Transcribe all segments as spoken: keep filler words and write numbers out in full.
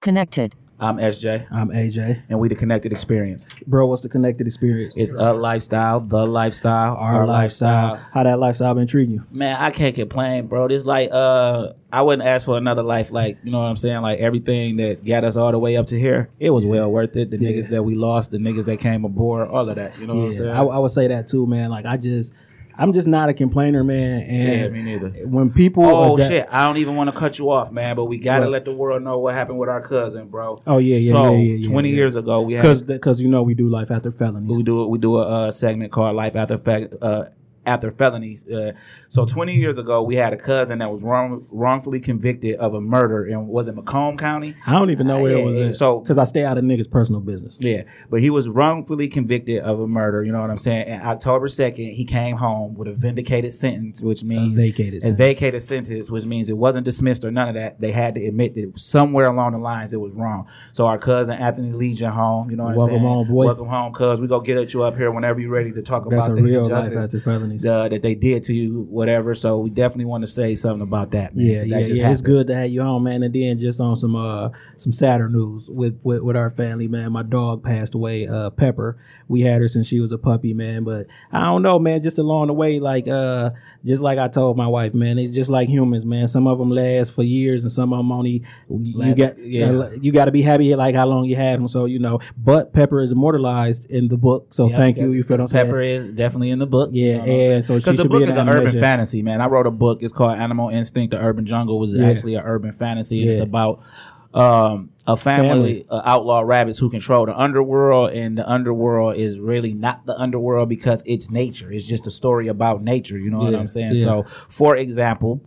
Connected. I'm S J. I'm A J. And we the Connected Experience. Bro, what's the Connected Experience? It's a lifestyle, the lifestyle, our, our lifestyle. lifestyle. How that lifestyle been treating you? Man, I can't complain, bro. This like, uh, I wouldn't ask for another life. Like, you know what I'm saying? Like, everything that got us all the way up to here, it was yeah. well worth it. The yeah. niggas that we lost, the niggas that came aboard, all of that. You know yeah. what I'm saying? I, I would say that too, man. Like, I just... I'm just not a complainer, man. And yeah, me neither. When people, oh that, shit, I don't even want to cut you off, man. But we gotta what? let the world know what happened with our cousin, bro. Oh yeah, yeah, so, yeah, yeah, yeah. Twenty yeah. years ago, we because because you know we do Life After Felonies. We do we do a uh, segment called Life After Fe- uh, After Felonies. Uh, so twenty years ago, we had a cousin that was wrong, wrongfully convicted of a murder, and was it Macomb County? I don't even know where uh, it was. Yeah, in. So because I stay out of niggas' personal business. Yeah, but he was wrongfully convicted of a murder. You know what I'm saying? And October second, he came home with a vindicated sentence, which means a vacated a sentence. vacated sentence, which means it wasn't dismissed or none of that. They had to admit that somewhere along the lines it was wrong. So our cousin Anthony Legion home. You know what Welcome I'm saying? Welcome home, boy. Welcome home, cuz. We gonna get at you up here whenever you're ready to talk That's about the real injustice. Life After Felonies. Uh, that they did to you, whatever. So we definitely want to say something about that, man. Yeah, yeah, yeah. It's good to have you on, man. And then just on some uh, some sadder news with, with with our family, man. My dog passed away, uh, Pepper. We had her since she was a puppy, man. But I don't know, man. Just along the way, like uh, just like I told my wife, man. It's just like humans, man. Some of them last for years, and some of them only you, you got yeah. you got to be happy like how long you had them. So you know, but Pepper is immortalized in the book. So yeah, thank you. You feel what I'm saying? Pepper is definitely in the book. Yeah. You know, and because so the book an is an urban fantasy, man. I wrote a book. It's called Animal Instinct. The Urban Jungle was yeah. actually an urban fantasy. And yeah. it's about um, a family, family. Uh, outlaw rabbits who control the underworld. And the underworld is really not the underworld because it's nature. It's just a story about nature. You know yeah. what I'm saying? Yeah. So, for example...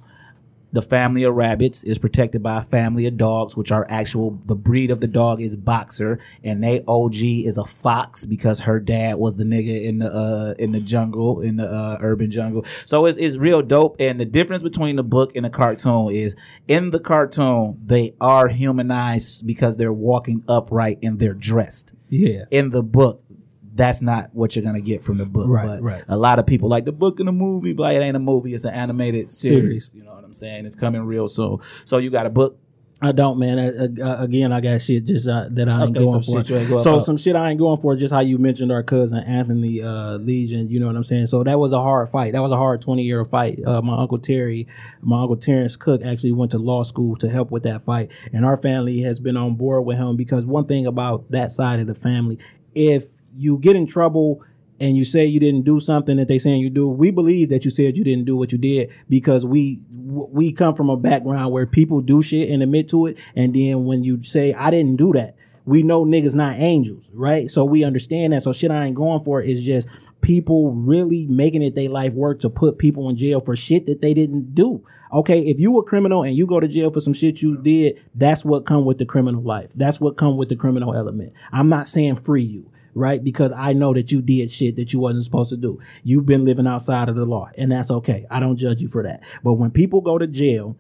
the family of rabbits is protected by a family of dogs, which are actual, the breed of the dog is boxer, and they O G is a fox because her dad was the nigga in the uh, in the jungle, in the uh, urban jungle. So it's, it's real dope, and the difference between the book and the cartoon is, in the cartoon, they are humanized because they're walking upright and they're dressed. Yeah. In the book, that's not what you're going to get from the book. Right, but right. a lot of people like the book and the movie, but it ain't a movie. It's an animated series. series. You know what I'm saying? It's coming real soon. So you got a book. I don't, man. I, I, again, I got shit just uh, that I ain't okay, going for. Go so up. some shit I ain't going for. Just how you mentioned our cousin Anthony uh, Legion. You know what I'm saying? So that was a hard fight. That was a hard twenty year fight. Uh, my uncle Terry, my uncle Terrence Cook, actually went to law school to help with that fight, and our family has been on board with him because one thing about that side of the family, if you get in trouble and you say you didn't do something that they saying you do, we believe that you said you didn't do what you did because we we come from a background where people do shit and admit to it. And then when you say, I didn't do that, we know niggas not angels, right? So we understand that. So shit I ain't going for is just people really making it their life work to put people in jail for shit that they didn't do. Okay, if you a criminal and you go to jail for some shit you did, that's what come with the criminal life. That's what come with the criminal element. I'm not saying free you. Right? Because I know that you did shit that you wasn't supposed to do. You've been living outside of the law, and that's okay. I don't judge you for that. But when people go to jail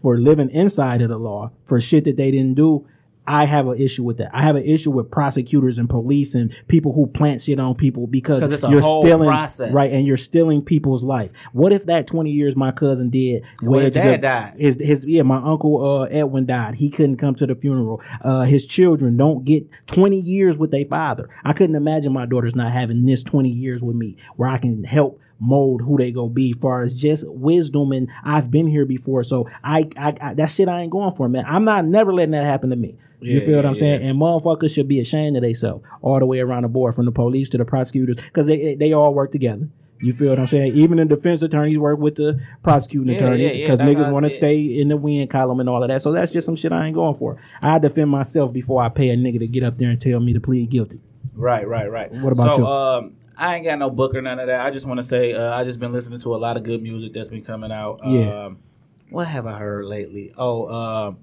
for living inside of the law for shit that they didn't do, I have an issue with that. I have an issue with prosecutors and police and people who plant shit on people because it's a you're whole stealing, process. Right? And you're stealing people's life. What if that twenty years my cousin did? Well, his dad died. His, his, yeah, my uncle uh, Edwin died. He couldn't come to the funeral. Uh, his children don't get twenty years with their father. I couldn't imagine my daughters not having this twenty years with me where I can help mold who they go be far as just wisdom, and I've been here before, so I, I, I that shit I ain't going for, man. I'm not never letting that happen to me. You yeah, feel what yeah, I'm saying? Yeah. And motherfuckers should be ashamed of themselves all the way around the board, from the police to the prosecutors, because they they all work together. You feel what I'm saying? Even the defense attorneys work with the prosecuting yeah, attorneys because yeah, yeah, niggas want to stay in the win column and all of that. So that's just some shit I ain't going for. I defend myself before I pay a nigga to get up there and tell me to plead guilty. Right, right, right. What about so, you? Um, I ain't got no book or none of that. I just want to say uh, I just been listening to a lot of good music that's been coming out. Yeah. Um, what have I heard lately? Oh, uh,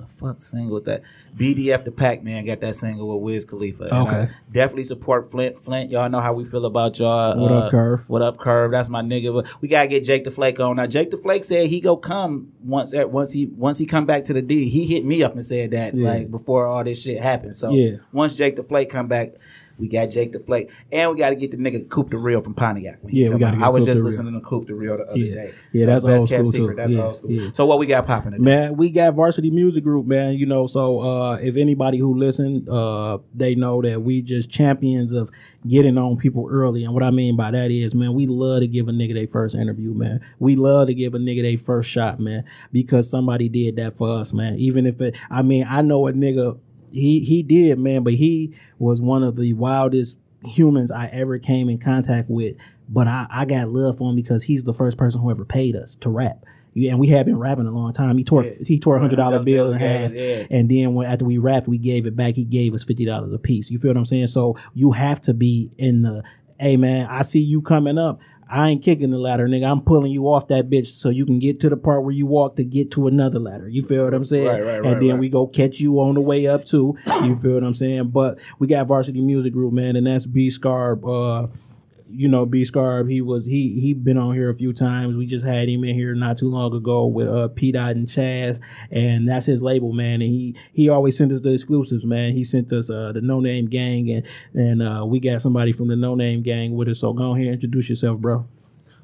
the fuck single with that? B D F the Pac-Man got that single with Wiz Khalifa. Okay. And I definitely support Flint. Flint, y'all know how we feel about y'all. What uh, up, Curve? What up, Curve? That's my nigga. We gotta get Jake the Flake on. Now, Jake the Flake said he go come once at once he once he come back to the D. He hit me up and said that yeah. like before all this shit happened. So yeah. once Jake the Flake come back. We got Jake the Flake, and we got to get the nigga Coop the Real from Pontiac. Yeah, we got. I was Coop just listening to Coop the Real the other yeah. day. Yeah, that's, that's old school secret. too. That's yeah. old school. Yeah. So what we got popping today? Man, we got Varsity Music Group, man. You know, so uh, if anybody who listen, uh, they know that we just champions of getting on people early. And what I mean by that is, man, we love to give a nigga their first interview, man. We love to give a nigga their first shot, man, because somebody did that for us, man. Even if it, I mean, I know a nigga. He he did, man, but he was one of the wildest humans I ever came in contact with. But I, I got love for him because he's the first person who ever paid us to rap. Yeah, and we had been rapping a long time. He tore yeah. he tore a hundred dollar bill in half, yeah, yeah. and then when after we rapped, we gave it back. He gave us fifty dollars a piece. You feel what I'm saying? So you have to be in the. Hey man, I see you coming up. I ain't kicking the ladder, nigga. I'm pulling you off that bitch so you can get to the part where you walk to get to another ladder. You feel what I'm saying? Right, right, right, and then right. we go catch you on the way up, too. You feel what I'm saying? But we got Varsity Music Group, man, and that's B-Scarb. Uh, you know, B-Scarb, he was, he he been on here a few times. We just had him in here not too long ago with uh, P Dot and Chaz, and that's his label, man. And he he always sent us the exclusives, man. He sent us uh, the No Name Gang, and and uh, we got somebody from the No Name Gang with us. So go ahead and introduce yourself, bro.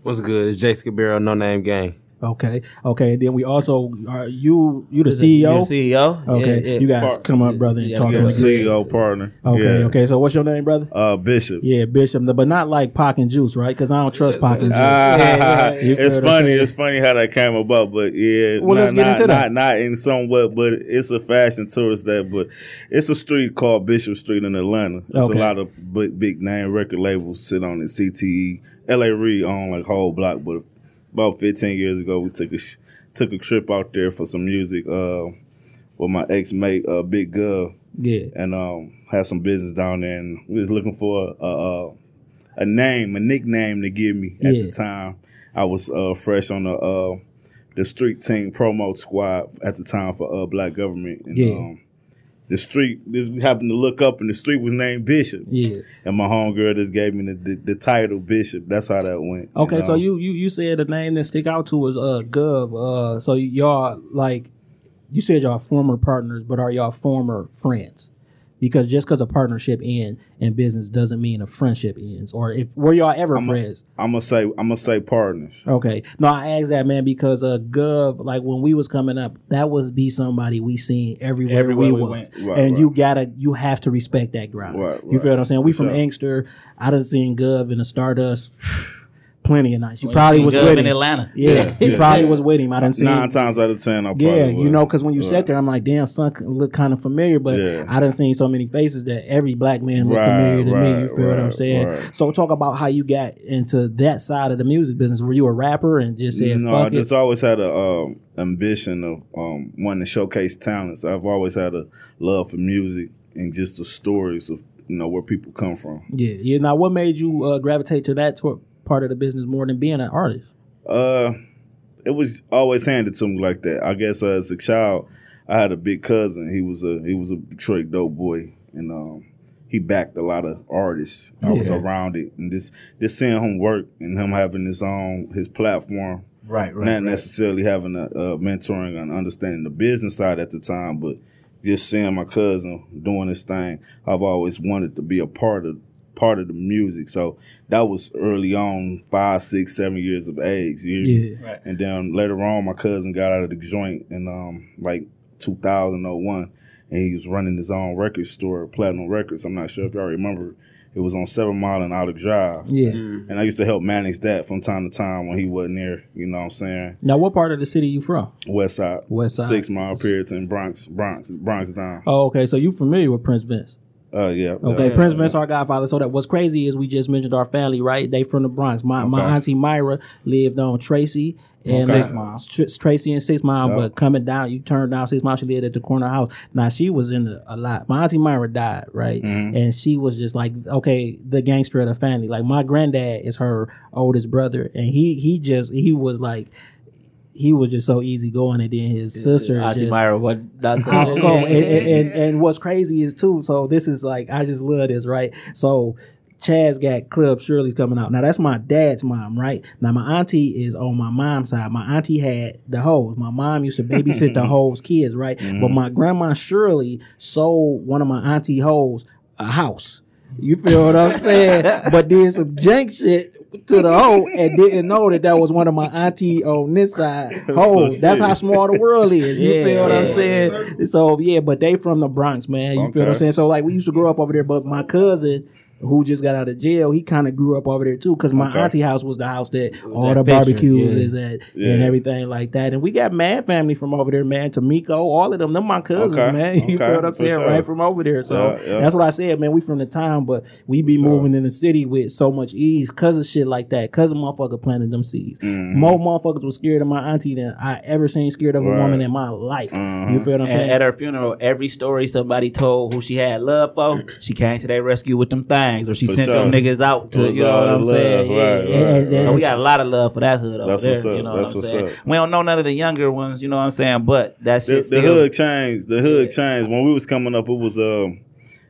What's good? It's Jake Scabero, No Name Gang. Okay, okay. And then we also are you. You the C E O. C E O. Okay, yeah, yeah. You guys come up, brother, and yeah, talk. Yeah, about C E O it. Partner. Okay, yeah. okay. So what's your name, brother? Uh, Bishop. Yeah, Bishop. But not like Pac and Juice, right? Because I don't trust Pac and Juice. Uh, yeah, yeah. It's funny. It's funny how that came about, but yeah, well, not, let's get into not, that. Not, not in somewhat, but it's a fashion tourist that. But it's a street called Bishop Street in Atlanta. There's okay. a lot of big, big name record labels sit on it. C T E, L A Reid on like whole block, but. About fifteen years ago, we took a sh- took a trip out there for some music uh, with my ex-mate, uh, Big Greg. Yeah. And um, had some business down there, and we was looking for a, a, a name, a nickname to give me at yeah. the time. I was uh, fresh on the uh, the street team promo squad at the time for uh, Black Government. And, yeah. Um, the street, this happened to look up, and the street was named Bishop. Yeah. And my homegirl just gave me the, the, the title Bishop. That's how that went. Okay, you know? So you, you you said the name that stick out to was uh, Gov. Uh, so y'all, like, you said y'all former partners, but are y'all former friends? Because just because a partnership ends in business doesn't mean a friendship ends. Or if were y'all ever I'm friends? A, I'm gonna say I'm gonna say partners. Okay. No, I asked that man because uh, Gov, like when we was coming up, that was be somebody we seen everywhere, everywhere we, we went. Right, and right. you gotta you have to respect that ground. Right, right. You feel what I'm saying? We For from sure. Angster. I done seen Gov in the Stardust. Plenty of nights. You when probably you was with him in Atlanta. Yeah, you yeah. probably yeah. was with him. I done seen nine times out of ten. I probably yeah, would. You know, because when you right. sat there, I'm like, damn, son, look kind of familiar. But yeah. I done seen so many faces that every black man looked right, familiar to right, me. You feel right, what I'm saying? Right. So talk about how you got into that side of the music business. Were you a rapper and just said, no, fuck I just it? Always had a um, ambition of um, wanting to showcase talents. I've always had a love for music and just the stories of you know where people come from. Yeah, yeah. Now, what made you uh, gravitate to that? Tw- part of the business more than being an artist? Uh, it was always handed to me like that. I guess uh, as a child, I had a big cousin. He was a he was a Detroit dope boy, and um, he backed a lot of artists. I yeah. was around it, and this this seeing him work and him having his own his platform, right, right, not right. necessarily having a, a mentoring and understanding the business side at the time, but just seeing my cousin doing his thing. I've always wanted to be a part of. part of the music. So that was early on, five, six, seven years of age. Yeah. Right. And then later on, my cousin got out of the joint in um, like two thousand one, and he was running his own record store, Platinum Records. I'm not sure if y'all remember. It was on Seven Mile and Olive Drive. Yeah. Mm-hmm. And I used to help manage that from time to time when he wasn't there. You know what I'm saying? Now, what part of the city you from? West Side. West Side. Six Mile, Puritan, Bronx, Bronx, Bronx down. Oh, okay. So you familiar with Prince Vince? Oh uh, yeah. Okay, yeah, Prince Vince, yeah. our godfather. So that what's crazy is we just mentioned our family, right? They from the Bronx. My okay. my auntie Myra lived on Tracy and okay. Six Mile. Tr- Tracy and Six Mile, yep. but coming down, you turn down Six Mile. She lived at the corner house. Now she was in the, a lot. My auntie Myra died, right? Mm-hmm. And she was just like, okay, the gangster of the family. Like my granddad is her oldest brother, and he he just he was like. he was just so easygoing, and then his sister, Auntie just, Myra, what that's and, and, and, and what's crazy is too. So this is like, I just love this, right? So Chaz got Club Shirley's coming out. Now that's my dad's mom, right? Now my auntie is on my mom's side. My auntie had the hoes. My mom used to babysit the hoes' kids, right? Mm-hmm. But my grandma Shirley sold one of my auntie hoes a house. You feel what I'm saying? But did some jank shit to the hoe and didn't know that that was one of my auntie on this side hoes. That's how small the world is. You yeah, feel what yeah, I'm saying? Sir. So yeah, but they from the Bronx, man. You okay. feel what I'm saying? So like we used to grow up over there, but my cousin, who just got out of jail, he kind of grew up over there too, because my okay. auntie house was the house that all that the picture, barbecues yeah. is at yeah. and everything like that. And we got mad family from over there, man. Tomiko, all of them, them my cousins, okay. man. You okay. feel what I'm saying? Sure. Right from over there. So yeah, yeah. that's what I said, man. We from the town, but we be For moving sure. in the city with so much ease because of shit like that. Because of motherfucker planting them seeds. Mm-hmm. More motherfuckers was scared of my auntie than I ever seen scared of right. a woman in my life. Mm-hmm. You feel what I'm saying? And at her funeral, every story somebody told who she had love for, she came to their rescue with them things. Or she for sent sure. them niggas out to, you know what I'm love. saying? Yeah. Right, right, yeah, yeah. Right. So we got a lot of love for that hood over that's there. What's up. You know that's what I'm saying? Up. We don't know none of the younger ones, you know what I'm saying? But that's the, the hood changed. The hood yeah. changed. When we was coming up, it was um,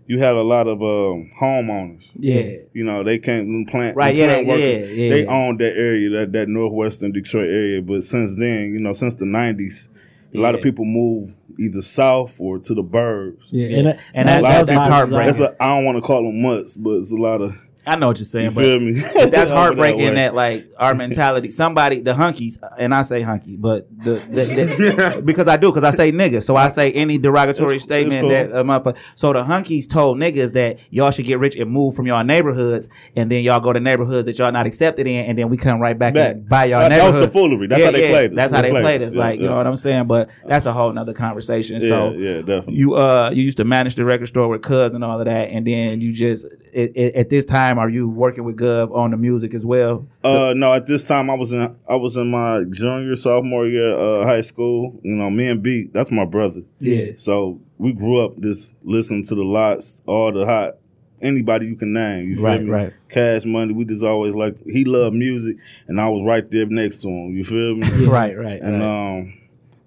you had a lot of um, homeowners. Yeah, you know they came plant right. Yeah, plant yeah, workers. Yeah, yeah. They owned that area, that that northwestern Detroit area. But since then, you know, since the nineties. A lot yeah. of people move either south or to the burbs. Yeah, and, uh, and that, that, that's heartbreaking. That's a, I don't want to call them mutts, but it's a lot of. I know what you're saying. You but feel me? But that's heartbreaking. that, that like our mentality. Somebody, the hunkies, and I say hunky, but the, the, the because I do, because I say niggas, so I say any derogatory it's, statement it's cool. that uh, my, so the hunkies told niggas that y'all should get rich and move from y'all neighborhoods, and then y'all go to neighborhoods that y'all not accepted in, and then we come right back, back. and buy y'all that, neighborhoods. That was the foolery. That's yeah, how they yeah, played us. That's how they played, played us. Yeah, like yeah. you know what I'm saying. But that's a whole nother conversation. Yeah, so yeah, definitely. You uh, you used to manage the record store with Cuz and all of that, and then you just it, it, at this time. Are you working with Gov on the music as well? Uh, no, at this time I was in I was in my junior sophomore year uh, high school. You know, me and B, that's my brother. Yeah. So we grew up just listening to the lots, all the hot, anybody you can name. You feel right, me? Right. Cash Money. We just always like he loved music, and I was right there next to him. You feel me? right, right. And right. um,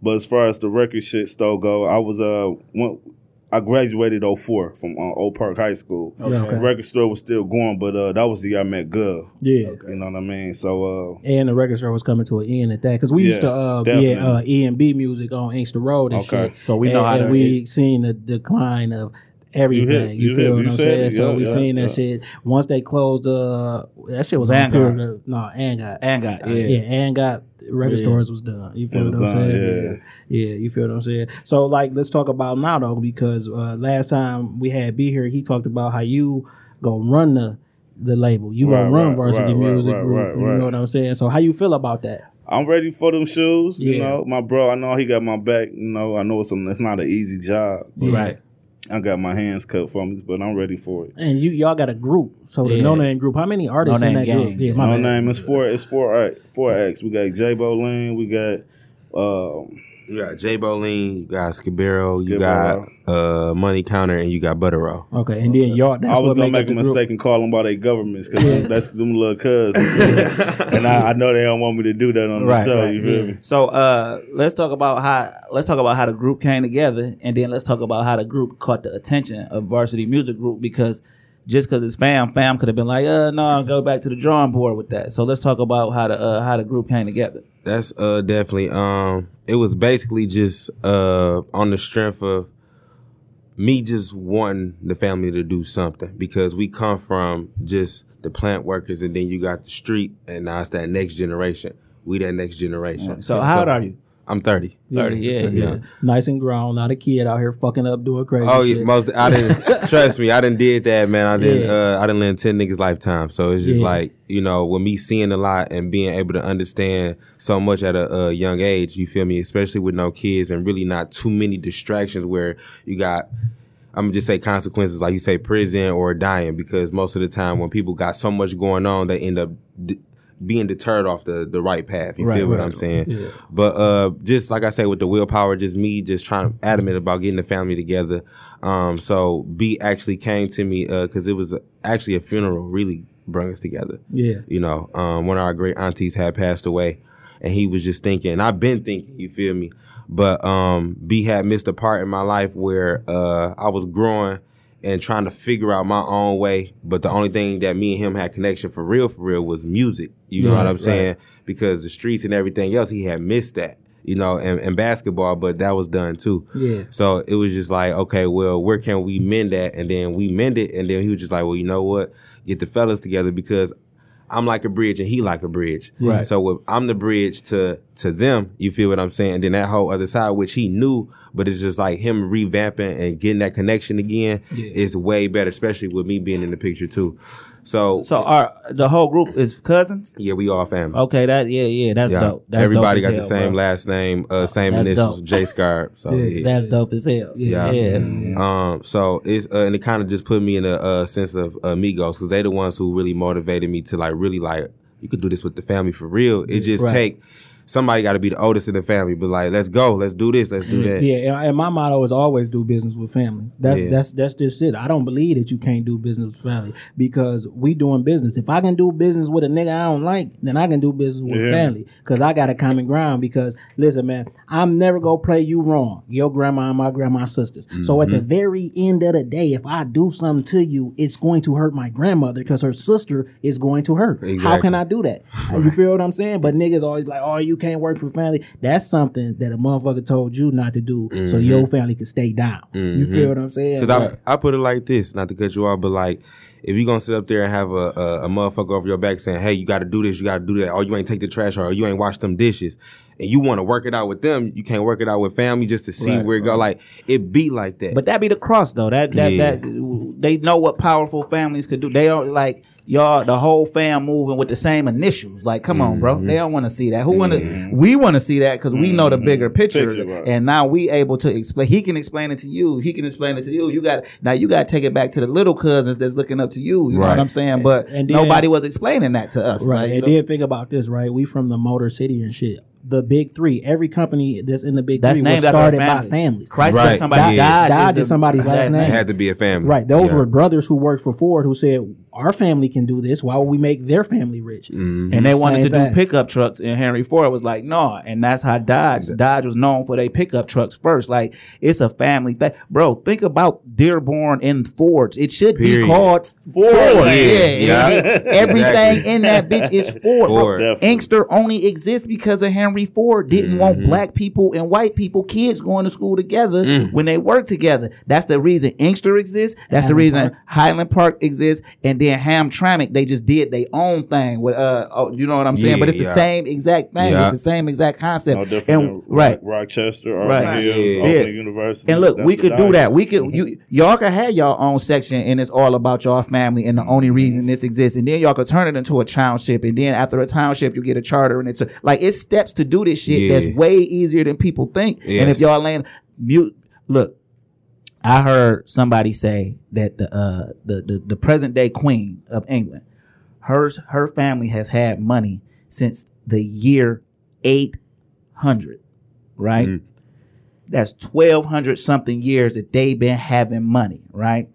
but as far as the record shit still go, I was uh one. I graduated oh four from uh, Oak Park High School. Okay. Okay. The record store was still going, but uh, that was the year I met Gov. Yeah. Okay. You know what I mean? So, uh, and the record store was coming to an end at that. Because we yeah, used to uh, be at uh, E and B Music on Inkster Road and okay. shit. So we know and, how to... And we is. seen the decline of... Everything, you, hit, you, you feel hit, what you I'm saying? It, so yeah, we yeah, seen that yeah. shit. Once they closed, uh, that shit was Angot. No, Angot, Angot, yeah, yeah, Angot record yeah. stores was done. You feel what I'm done, saying? Yeah. yeah, you feel what I'm saying. So like, let's talk about now though, because uh, last time we had B here, he talked about how you go run the the label, you right, gonna run right, Varsity right, Music right, Group. Right, you right. know what I'm saying? So how you feel about that? I'm ready for them shoes. Yeah. You know, my bro, I know he got my back. You know, I know it's a, it's not an easy job, but right. I got my hands cut for me, but I'm ready for it. And you, y'all got a group, so the yeah. No Name Group. How many artists no in that gang. group? Yeah, my no name. name is four. It's four art, four acts. We got J Bolin. We got, um, you got J Bolin. You got Skibero. You got uh, Money Counter, and you got Butterow. Okay, and then y'all. That's I was what gonna make a mistake group. and call them by their governments because that's them little cuz. And I, I know they don't want me to do that on right, the show. Right, you feel yeah. me? So uh, let's talk about how let's talk about how the group came together, and then let's talk about how the group caught the attention of Varsity Music Group because. Just because it's fam, fam could have been like, uh, no, go back to the drawing board with that. So let's talk about how the uh, how the group came together. That's uh, definitely. Um, it was basically just uh, on the strength of me just wanting the family to do something because we come from just the plant workers and then you got the street and now it's that next generation. We that next generation. Right. So, so how old are you? I'm thirty. thirty, yeah, yeah, yeah. Nice and grown, not a kid out here fucking up doing crazy shit. Oh, yeah, shit. most I didn't trust me. I didn't did that, man. I didn't. Yeah. Uh, I didn't live ten niggas' lifetime. So it's just yeah. like you know, with me seeing a lot and being able to understand so much at a, a young age, you feel me? Especially with no kids and really not too many distractions where you got. I'm gonna just say consequences, like you say, prison or dying, because most of the time when people got so much going on, they end up. D- being deterred off the, the right path. You right, feel what right, I'm saying? Yeah. But uh, just like I say, with the willpower, just me just trying to adamant about getting the family together. Um, so B actually came to me because uh, it was actually a funeral really brought us together. Yeah. You know, um, one of our great aunties had passed away. and he was just thinking, and I've been thinking, you feel me? But um, B had missed a part in my life where uh, I was growing and trying to figure out my own way. But the only thing that me and him had connection for real, for real, was music. You know right, what I'm saying? Right. Because the streets and everything else, he had missed that, you know, and, and basketball, but that was done too. Yeah. So it was just like, okay, well, where can we mend that? And then we mend it. And then he was just like, well, you know what? Get the fellas together, because I'm like a bridge and he like a bridge. Right. So if I'm the bridge to to them, you feel what I'm saying? And then that whole other side, which he knew, but it's just like him revamping and getting that connection again yeah. is way better, especially with me being in the picture too. So So our the whole group is cousins? Yeah, we all family. Okay, that yeah, yeah, that's yeah. dope. That's Everybody dope got hell, the same bro. last name, uh, same that's initials, J-Scarb. So yeah, yeah. That's dope as hell. Yeah. yeah. yeah. Mm-hmm. Um so it's uh, and it kind of just put me in a uh, sense of uh, amigos, because they the ones who really motivated me to like really like, you could do this with the family for real. It just right. take somebody got to be the oldest in the family, but like, let's go, let's do this, let's do that. Yeah, and my motto is always do business with family. That's yeah. that's that's just it. I don't believe that you can't do business with family, because we doing business. If I can do business with a nigga I don't like, then I can do business with yeah. family, because I got a common ground. Because listen, man, I'm never gonna play you wrong. Your grandma and my grandma's sisters. Mm-hmm. So at the very end of the day, if I do something to you, it's going to hurt my grandmother, because her sister is going to hurt. Exactly. How can I do that? Right. You feel what I'm saying? But niggas always like, oh, you can't work for family. That's something that a motherfucker told you not to do, mm-hmm. so your family can stay down. Mm-hmm. You feel what I'm saying? Because I, I put it like this, not to cut you off, but like, if you're going to sit up there and have a, a, a motherfucker over your back saying, hey, you got to do this, you got to do that, or you ain't take the trash, or you ain't wash them dishes, and you want to work it out with them, you can't work it out with family just to see right, where it right. go. Like, it be like that. But that be the cross, though. That that yeah. that they know what powerful families could do. They don't, like, y'all, the whole fam moving with the same initials. Like, come mm-hmm. on, bro. They don't want to see that. Who want to? Mm-hmm. We want to see that, because we mm-hmm. know the bigger picture. picture right. And now we able to explain. He can explain it to you. He can explain it to you. You got now. You got to take it back to the little cousins that's looking up to you, you right. know what I'm saying? But and, and then, nobody was explaining that to us. Right. Like, and know? Then think about this, right? We from the Motor City and shit. The Big Three. Every company that's in the Big that's Three was started family. by families. Christ right. did somebody. Yeah. God, God did somebody's last name. It had to be a family. Right. Those yeah. were brothers who worked for Ford who said, our family can do this. Why would we make their family rich? Mm-hmm. And they Same wanted to fact. do pickup trucks, and Henry Ford was like, no. And that's how Dodge. Exactly. Dodge was known for their pickup trucks first. Like, it's a family thing. Bro, think about Dearborn and Fords. It should Period. be called Ford. Ford. Yeah. yeah. yeah. Everything exactly. in that bitch is Ford. Ford. Inkster only exists because of Henry Henry Ford didn't mm-hmm. want black people and white people, kids going to school together mm. when they work together. That's the reason Inkster exists. That's Highland the reason Park. Highland Park exists. And then Hamtramck, they just did their own thing. With uh, oh, you know what I'm saying? Yeah, but it's yeah. the same exact thing. Yeah. It's the same exact concept. No different and, than right, Rochester, Auburn right. Hills, yeah. Auburn University. And look, That's we could do that. We could you y'all could have y'all own section, and it's all about y'all family and the only reason this exists. And then y'all could turn it into a township, and then after a township, you get a charter, and it's a, like it's steps to to do this shit yeah. that's way easier than people think. Yes. And if y'all land mute, look, I heard somebody say that the uh the, the the present day Queen of England, hers her family has had money since the year eight hundred, right? Mm. That's twelve hundred something years that they've been having money, right?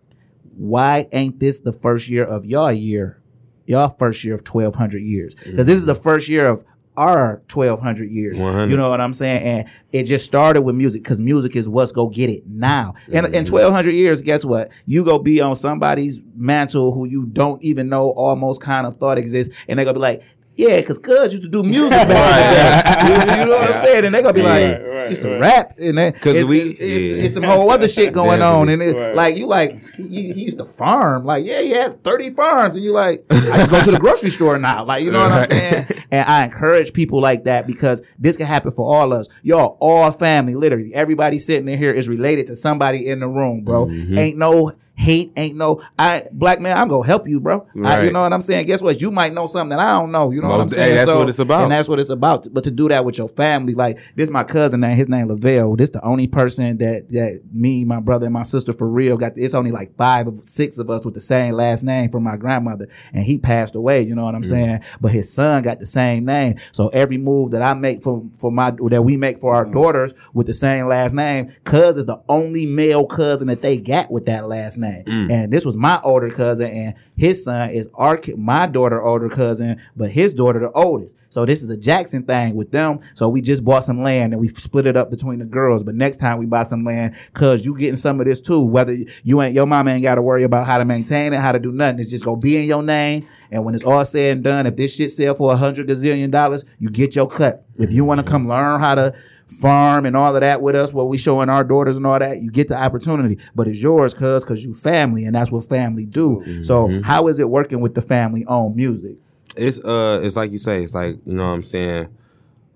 Why ain't this the first year of y'all year, y'all first year of twelve hundred years? Because mm. this is the first year of our twelve hundred years. one hundred. You know what I'm saying? And it just started with music, because music is what's go get it now. And in twelve hundred years, guess what? You go be on somebody's mantle who you don't even know almost kind of thought exists, and they're going to be like, yeah, because cuz used to do music back then. Right, yeah. you, you know what yeah. I'm saying? And they're going to be yeah. like, right, right, used to right. rap. And then it's, we, it's, yeah. it's, it's some whole other shit going on. And it's right. like, you like, he, he used to farm. Like, yeah, he had thirty farms. And you like, I just go to the grocery store now. Like, you know what right. I'm saying? And I encourage people like that, because this can happen for all of us. Y'all, all family, literally. Everybody sitting in here is related to somebody in the room, bro. Mm-hmm. Ain't no... hate ain't no I black man, I'm gonna help you, bro. Right. I, you know what I'm saying? Guess what? You might know something that I don't know. You know Most, what I'm saying? Hey, that's so, what it's about. And that's what it's about. But to do that with your family, like this my cousin now, his name Lavelle. This the only person that that me, my brother, and my sister for real got. It's only like five of six of us with the same last name from my grandmother. And he passed away, you know what I'm mm. saying? But his son got the same name. So every move that I make for for my that we make for our mm. daughters with the same last name, cuz is the only male cousin that they got with that last name. name. Mm. And this was my older cousin, and his son is our my daughter older cousin, but his daughter the oldest. So this is a Jackson thing with them. So we just bought some land and we split it up between the girls. But next time we buy some land, cause you getting some of this too. Whether you ain't your mama ain't gotta worry about how to maintain it, how to do nothing. It's just gonna be in your name. And when it's all said and done, if this shit sell for a hundred gazillion dollars, you get your cut. If you wanna come learn how to farm and all of that with us, what we showing our daughters and all that, you get the opportunity, but it's yours, cuz cuz you family, and that's what family do. Mm-hmm. So how is it working with the family on music? It's uh, it's like you say, it's like, you know what I'm saying,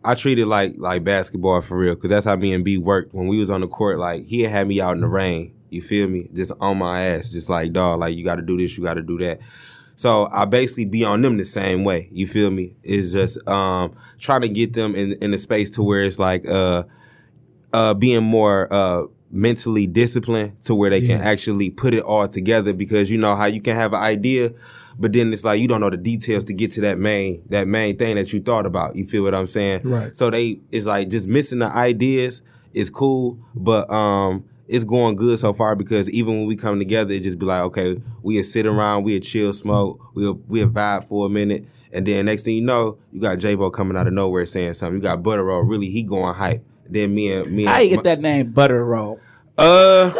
I treat it like like basketball for real, cuz that's how me and B worked when we was on the court. Like, he had me out in the rain, you feel me, just on my ass, just like, dog, like, you got to do this, you got to do that. So I basically be on them the same way, you feel me? It's just um, trying to get them in in a space to where it's like uh, uh, being more uh, mentally disciplined to where they yeah. can actually put it all together, because you know how you can have an idea, but then it's like you don't know the details to get to that main that main thing that you thought about. You feel what I'm saying? Right. So they it's like just missing the ideas is cool, but um, it's going good so far, because even when we come together, it just be like, okay, we'll sit around, we'll chill, smoke, we'll, we'll vibe for a minute. And then next thing you know, you got J-Bo coming out of nowhere saying something. You got Butterow, really, he going hype. Then me and me and I ain't my, get that name, Butterow. Uh,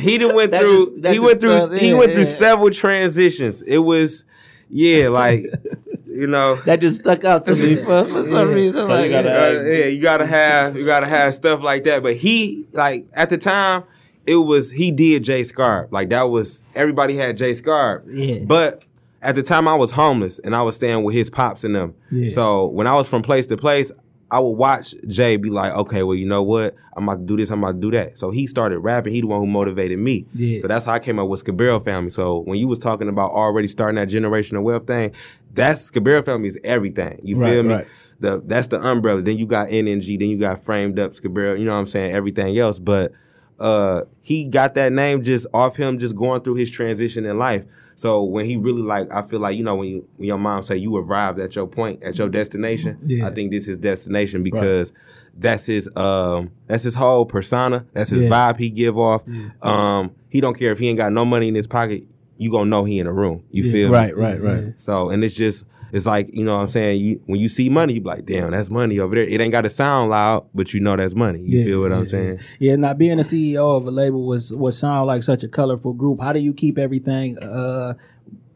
he done went through, just, he just went through, he in, went yeah. through several transitions. It was, yeah, like... You know, that just stuck out to me for, for some reason. So like, you gotta, uh, yeah, you gotta have you gotta have stuff like that. But he, like, at the time, it was he did B-Scarb. Like, that was everybody had B-Scarb. Yeah. But at the time, I was homeless and I was staying with his pops and them. Yeah. So when I was from place to place, I would watch Jay be like, okay, well, you know what? I'm about to do this, I'm about to do that. So he started rapping. He the one who motivated me. Yeah. So that's how I came up with Scabero Family. So when you was talking about already starting that generational wealth thing, that's Scabero Family is everything. You right, feel me? Right. The, that's the umbrella. Then you got N N G. Then you got Framed Up, Scabero. You know what I'm saying? Everything else. But uh, he got that name just off him just going through his transition in life. So when he really, like, I feel like, you know, when, you, when your mom say you arrived at your point, at your destination, yeah. I think this is destination, because right. that's his um, that's his whole persona. That's his yeah. vibe he give off. Yeah. Um, he don't care if he ain't got no money in his pocket. You going to know he in the room. You yeah. feel right, me? Right, right, right. So, and it's just, it's like, you know what I'm saying? You, when you see money, you be like, damn, that's money over there. It ain't got to sound loud, but you know that's money. You yeah, feel what yeah, I'm saying? Yeah, now being a C E O of a label was what sound like such a colorful group. How do you keep everything uh,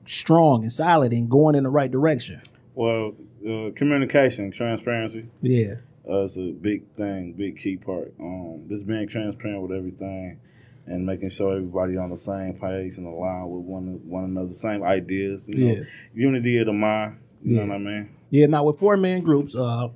strong and solid and going in the right direction? Well, uh, communication, transparency. Yeah. Uh, it's a big thing, big key part. Um, just being transparent with everything and making sure everybody on the same page and aligned with one one another, same ideas. You know, yeah. Unity of the mind. You yeah. know what I mean? Yeah, now with four man groups, uh,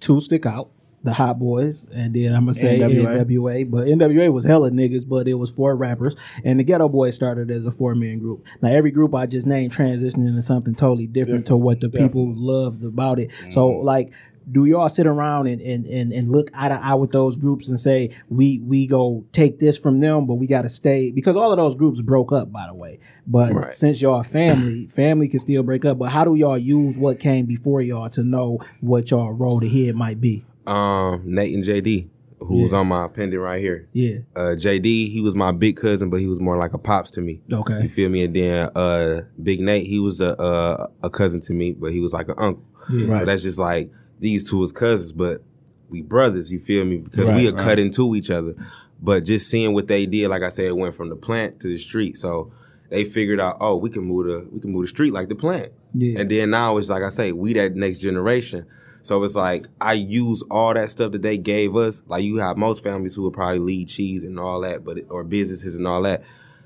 two stick out, the Hot Boys, and then I'm gonna say N W A. N W A. But N W A was hella niggas, but it was four rappers. And the Ghetto Boys started as a four man group. Now every group I just named transitioned into something totally different, different to what the people different. loved about it. Mm-hmm. So like, do y'all sit around and, and, and, and look eye to eye with those groups and say, we we go take this from them, but we got to stay? Because all of those groups broke up, by the way. But right. since y'all family, family can still break up. But how do y'all use what came before y'all to know what y'all road ahead might be? Um, Nate and J D, who yeah. was on my pendant right here. Yeah. Uh, J D, he was my big cousin, but he was more like a pops to me. Okay. You feel me? And then uh, Big Nate, he was a, a, a cousin to me, but he was like an uncle. Yeah. Right. So that's just like... These two is cousins, but we brothers, you feel me? Because right, we are right. cut into each other. But just seeing what they did, like I said, it went from the plant to the street. So they figured out, oh, we can move the we can move the street like the plant. Yeah. And then now it's like I say, we that next generation. So it's like I use all that stuff that they gave us. Like you have most families who would probably lead cheese and all that, but or businesses and all that.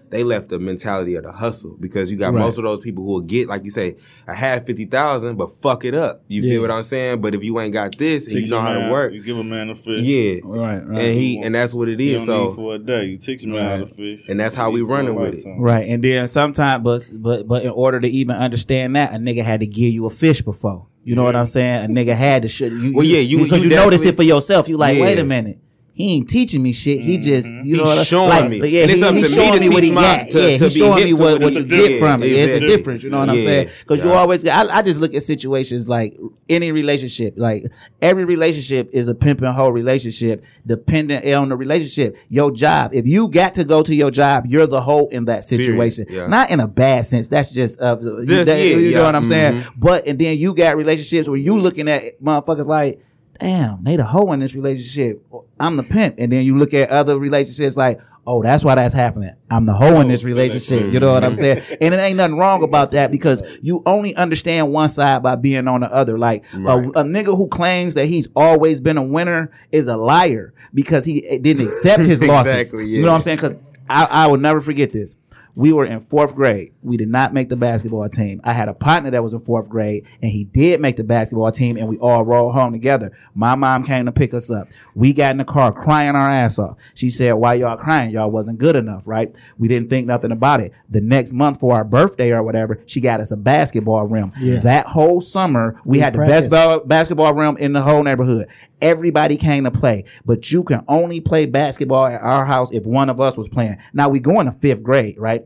They left the mentality of the hustle, because you got right. most of those people who will get, like you say, I had fifty thousand, but fuck it up. You yeah. feel what I'm saying? But if you ain't got this and you know man, how to work. You give a man a fish. Yeah. Right, right. And he and that's what it is. You don't so need for a day. You teach a man right. how to fish. And that's how we running with it. Time. Right. And then sometimes, but, but, but in order to even understand that, a nigga had to give you a fish before. You know yeah. what I'm saying? A nigga had to. Sh- you, well, yeah. You, you, you notice it for yourself. You like, yeah. wait a minute. he ain't teaching me shit. He just, you know, he's showing like, me. Like, yeah, and it's he, up he to showing me to what he got. To, yeah, to he's showing me what, what you get from it. Yeah, it's a difference. You know what yeah. I'm saying? Because yeah. you always, I, I just look at situations like any relationship. Like every relationship is a pimp and hoe relationship, dependent on the relationship. Your job. If you got to go to your job, you're the hoe in that situation. Yeah. Not in a bad sense. That's just uh, this, that, yeah, you know yeah. what I'm saying. Mm-hmm. But and then you got relationships where you looking at motherfuckers like, damn, they the hoe in this relationship. I'm the pimp. And then you look at other relationships like, oh, that's why that's happening. I'm the hoe in this relationship. You know what I'm saying? And it ain't nothing wrong about that because you only understand one side by being on the other. Like right. a, a nigga who claims that he's always been a winner is a liar because he didn't accept his losses. Exactly, yeah. You know what I'm saying? Because I, I will never forget this. We were in fourth grade. We did not make the basketball team. I had a partner that was in fourth grade, and he did make the basketball team, and we all rolled home together. My mom came to pick us up. We got in the car crying our ass off. She said, why y'all crying? Y'all wasn't good enough, right? We didn't think nothing about it. The next month for our birthday or whatever, she got us a basketball rim. Yeah. That whole summer, we, we had practiced. the best basketball rim in the whole neighborhood. Everybody came to play, but you can only play basketball at our house if one of us was playing. Now, we going to fifth grade, right?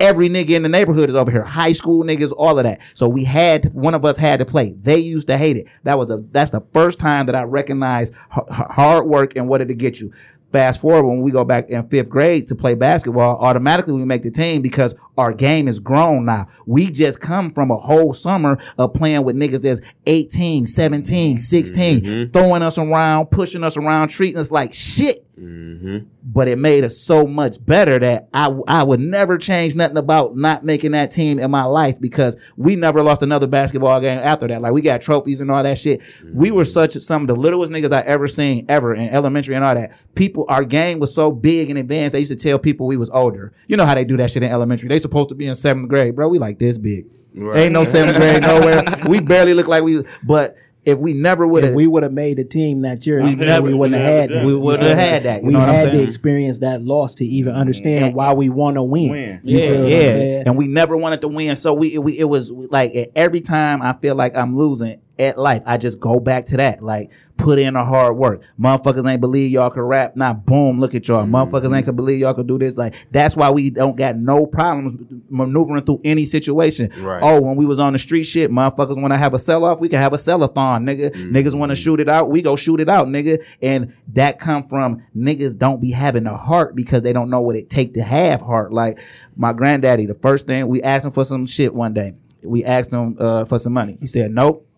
Every nigga in the neighborhood is over here. High school niggas, all of that. So we had, one of us had to play. They used to hate it. That was the, that's the first time that I recognized hard work and what did it get you. Fast forward, when we go back in fifth grade to play basketball, automatically we make the team because our game is grown now. We just come from a whole summer of playing with niggas that's eighteen, seventeen, sixteen, mm-hmm. throwing us around, pushing us around, treating us like shit. Mm-hmm. But it made us so much better that I, I would never change nothing about not making that team in my life because we never lost another basketball game after that. Like, we got trophies and all that shit. Mm-hmm. We were such some of the littlest niggas I ever seen ever in elementary and all that. People, our game was so big in advance, they used to tell people we was older. You know how they do that shit in elementary. They supposed to be in seventh grade. Bro, we like this big. Right. Ain't no seventh grade nowhere. We barely look like we – but – if we never would have, we would have made a team that year. We, never, we wouldn't have had that. We would have had that. You know what I'm saying? We had to experience that loss to even understand and, why we want to win. win. Yeah, yeah. And we never wanted to win, so we, we it was like every time I feel like I'm losing at life, I just go back to that. Like, put in the hard work. Motherfuckers ain't believe y'all could rap. Now, nah, boom, look at y'all. Motherfuckers ain't could believe y'all could do this. Like, that's why we don't got no problems maneuvering through any situation. Right. Oh, when we was on the street shit, motherfuckers want to have a sell-off, we can have a sell-a-thon, nigga. Mm-hmm. Niggas want to shoot it out, we go shoot it out, nigga. And that come from niggas don't be having a heart because they don't know what it take to have heart. Like, my granddaddy, the first thing, we asked him for some shit one day. We asked him uh, for some money. He said, nope.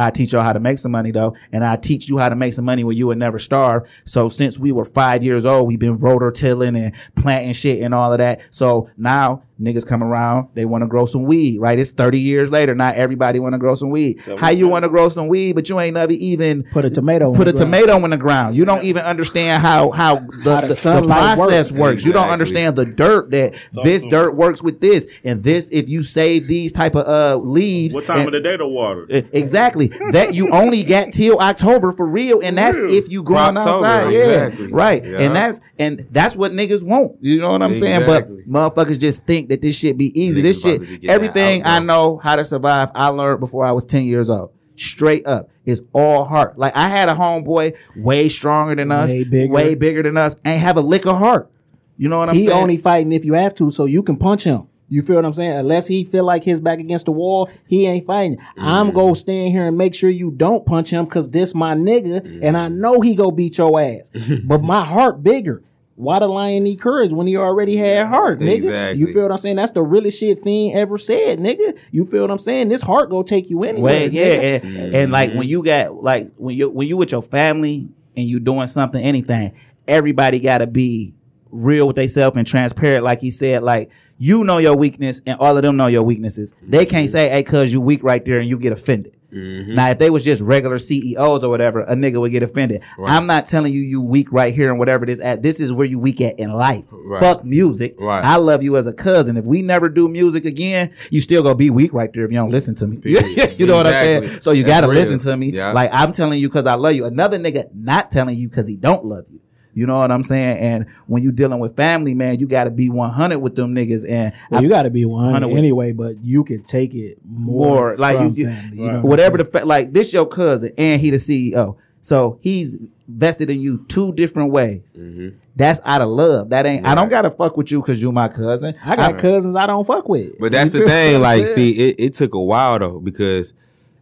I teach y'all how to make some money, though, and I teach you how to make some money where you would never starve. So since we were five years old, we've been rotor-tilling and planting shit and all of that. So now niggas come around, they want to grow some weed, right? It's thirty years later. Not everybody want to grow some weed. So how you want to grow some weed, but you ain't never even put a tomato put in a tomato ground. in the ground. You don't even understand how how the, how the, the process works. works. You don't understand the dirt that so, this so. dirt works with this and this. If you save these type of uh, leaves, what time and, of the day to water? Exactly. That you only got till October for real, and that's real. if you growing October, outside. Yeah, exactly. right. Yeah. And that's and that's what niggas want. You know what I'm exactly. saying? But motherfuckers just think that this shit be easy. This shit, everything I know how to survive, I learned before I was ten years old. Straight up. It's all heart. Like, I had a homeboy way stronger than us, way bigger, way bigger than us, ain't have a lick of heart. You know what I'm saying? He only fighting if you have to, so you can punch him. You feel what I'm saying? Unless he feel like his back against the wall, he ain't fighting. Mm. I'm going to stand here and make sure you don't punch him because this my nigga, mm. and I know he going to beat your ass. But my heart bigger. Why the lion need courage when he already had heart, nigga? Exactly. You feel what I'm saying? That's the realest shit Fiend ever said, nigga. You feel what I'm saying? This heart going to take you anywhere. Well, yeah, and, mm-hmm. and like when you got, like when you when you with your family and you doing something, anything, everybody got to be real with themselves and transparent. Like he said, like, you know your weakness and all of them know your weaknesses. They can't say, hey, cuz you weak right there and you get offended. Mm-hmm. Now, if they was just regular C E Os or whatever, a nigga would get offended. Right. I'm not telling you you weak right here and whatever it is at. This is where you weak at in life. Right. Fuck music. Right. I love you as a cousin. If we never do music again, you still gonna be weak right there if you don't listen to me. you know exactly. what I'm saying? So you That's gotta real. listen to me. Yeah. Like, I'm telling you cuz I love you. Another nigga not telling you cuz he don't love you. You know what I'm saying? And when you dealing with family, man, you got to be one hundred with them niggas. And well, I, you got to be one hundred anyway, but you can take it more. more like you, you, right. you know whatever what the fa- like. This your cousin, and he the C E O. So he's vested in you two different ways. Mm-hmm. That's out of love. That ain't. Right. I don't gotta fuck with you because you my cousin. I got right. cousins I don't fuck with. But that's the thing. Like, yeah. see, it, it took a while though, because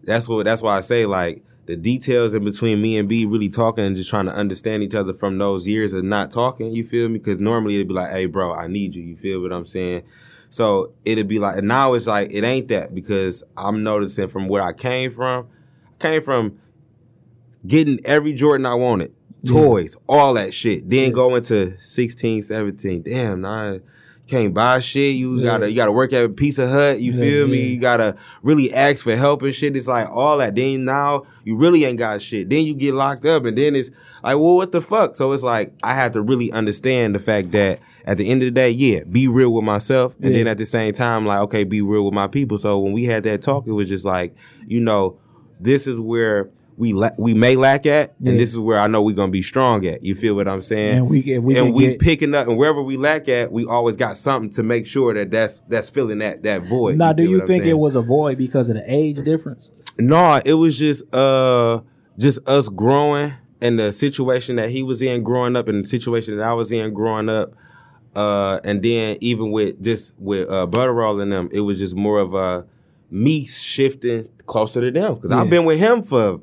that's what. That's why I say, like, the details in between me and B really talking and just trying to understand each other from those years of not talking. You feel me? Because normally it'd be like, "Hey, bro, I need you." You feel what I'm saying? So it'd be like, and now it's like it ain't that, because I'm noticing from where I came from, I came from. Getting every Jordan I wanted, toys, yeah. all that shit. Then yeah. go into sixteen, seventeen. Damn, nah, you can't buy shit. You yeah. gotta, you gotta work at a Pizza Hut. You yeah, feel me? Yeah. You gotta really ask for help and shit. It's like all that. Then now you really ain't got shit. Then you get locked up, and then it's like, well, what the fuck? So it's like I had to really understand the fact that at the end of the day, yeah, be real with myself, and yeah. then at the same time, like, okay, be real with my people. So when we had that talk, it was just like, you know, this is where. We la- we may lack at, and yeah. this is where I know we're gonna be strong at. You feel what I'm saying? And we get, we and we get, picking up, and wherever we lack at, we always got something to make sure that that's that's filling that that void. Now, you do you think saying? It was a void because of the age difference? No, it was just uh just us growing, and the situation that he was in growing up, and the situation that I was in growing up, uh, and then even with just with uh, Butterow and them, it was just more of a me shifting closer to them because yeah. I've been with him for.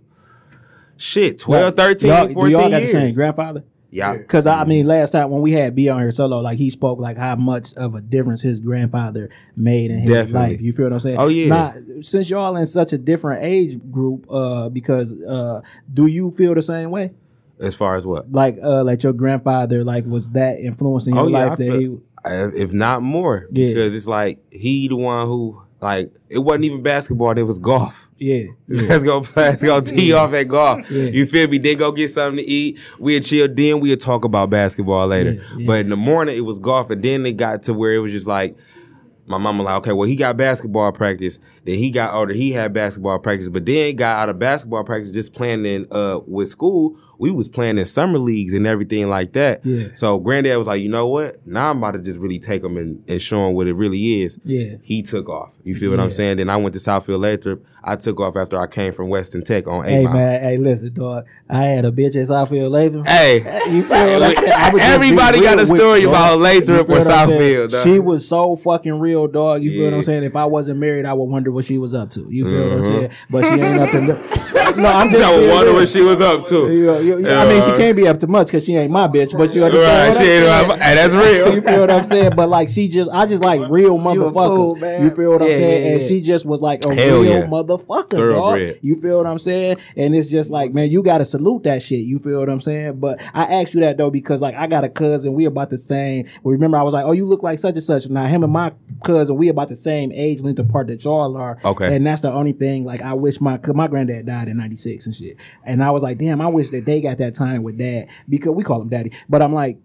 Shit, twelve, thirteen, y'all, fourteen y'all got years. The same grandfather? Yeah. Because, I mean, last time when we had B on here solo, like, he spoke, like, how much of a difference his grandfather made in his Definitely. Life. You feel what I'm saying? Oh, yeah. Now, since y'all in such a different age group, uh, because uh, do you feel the same way? As far as what? Like, uh, like your grandfather, like, was that influencing your oh, yeah, life? I that feel, he, if not more. Yeah. Because it's like, he the one who... Like, it wasn't even basketball, it was golf. Yeah. yeah. Let's go play, let's go tee yeah. off at golf. Yeah. You feel me? Then go get something to eat. We'd chill, then we'd talk about basketball later. Yeah. Yeah. But in the morning, it was golf, and then it got to where it was just like, my mama like, okay, well, he got basketball practice. Then he got older, he had basketball practice. But then got out of basketball practice, just playing in, uh, with school, we was playing in summer leagues and everything like that. Yeah. So granddad was like, you know what? Now I'm about to just really take him and, and show him what it really is. Yeah. He took off. You feel what yeah. I'm saying? Then I went to Southfield Lathrop. I took off after I came from Western Tech on eight Hey, Mile. Man. Hey, listen, dog. I had a bitch at Southfield Lathrop. Hey. You feel what I'm saying? Everybody got a story about Lathrop or Southfield, dog. She was so fucking real, dog. You yeah. feel what I'm saying? If I wasn't married, I would wonder what she was up to. You feel mm-hmm. what I'm saying? But she ain't up to no, I'm just I would wonder what she was up to. You know, you You, uh, I mean, she can't be up to much because she ain't my bitch, but you understand. Right, what she ain't my, hey, that's real. You feel what I'm saying? But like, she just, I just like real motherfuckers. You, cool, you feel what yeah, I'm saying? Yeah, yeah. And she just was like a Hell real yeah. motherfucker, dog. You feel what I'm saying? And it's just like, man, you got to salute that shit. You feel what I'm saying? But I asked you that though because like, I got a cousin, we about the same. Well, remember, I was like, oh, you look like such and such. Now, him and my cousin, we about the same age length apart that y'all are. Okay. And that's the only thing, like, I wish my, my granddad died in ninety-six and shit. And I was like, damn, I wish that they got that time with dad because we call him daddy, but I'm like,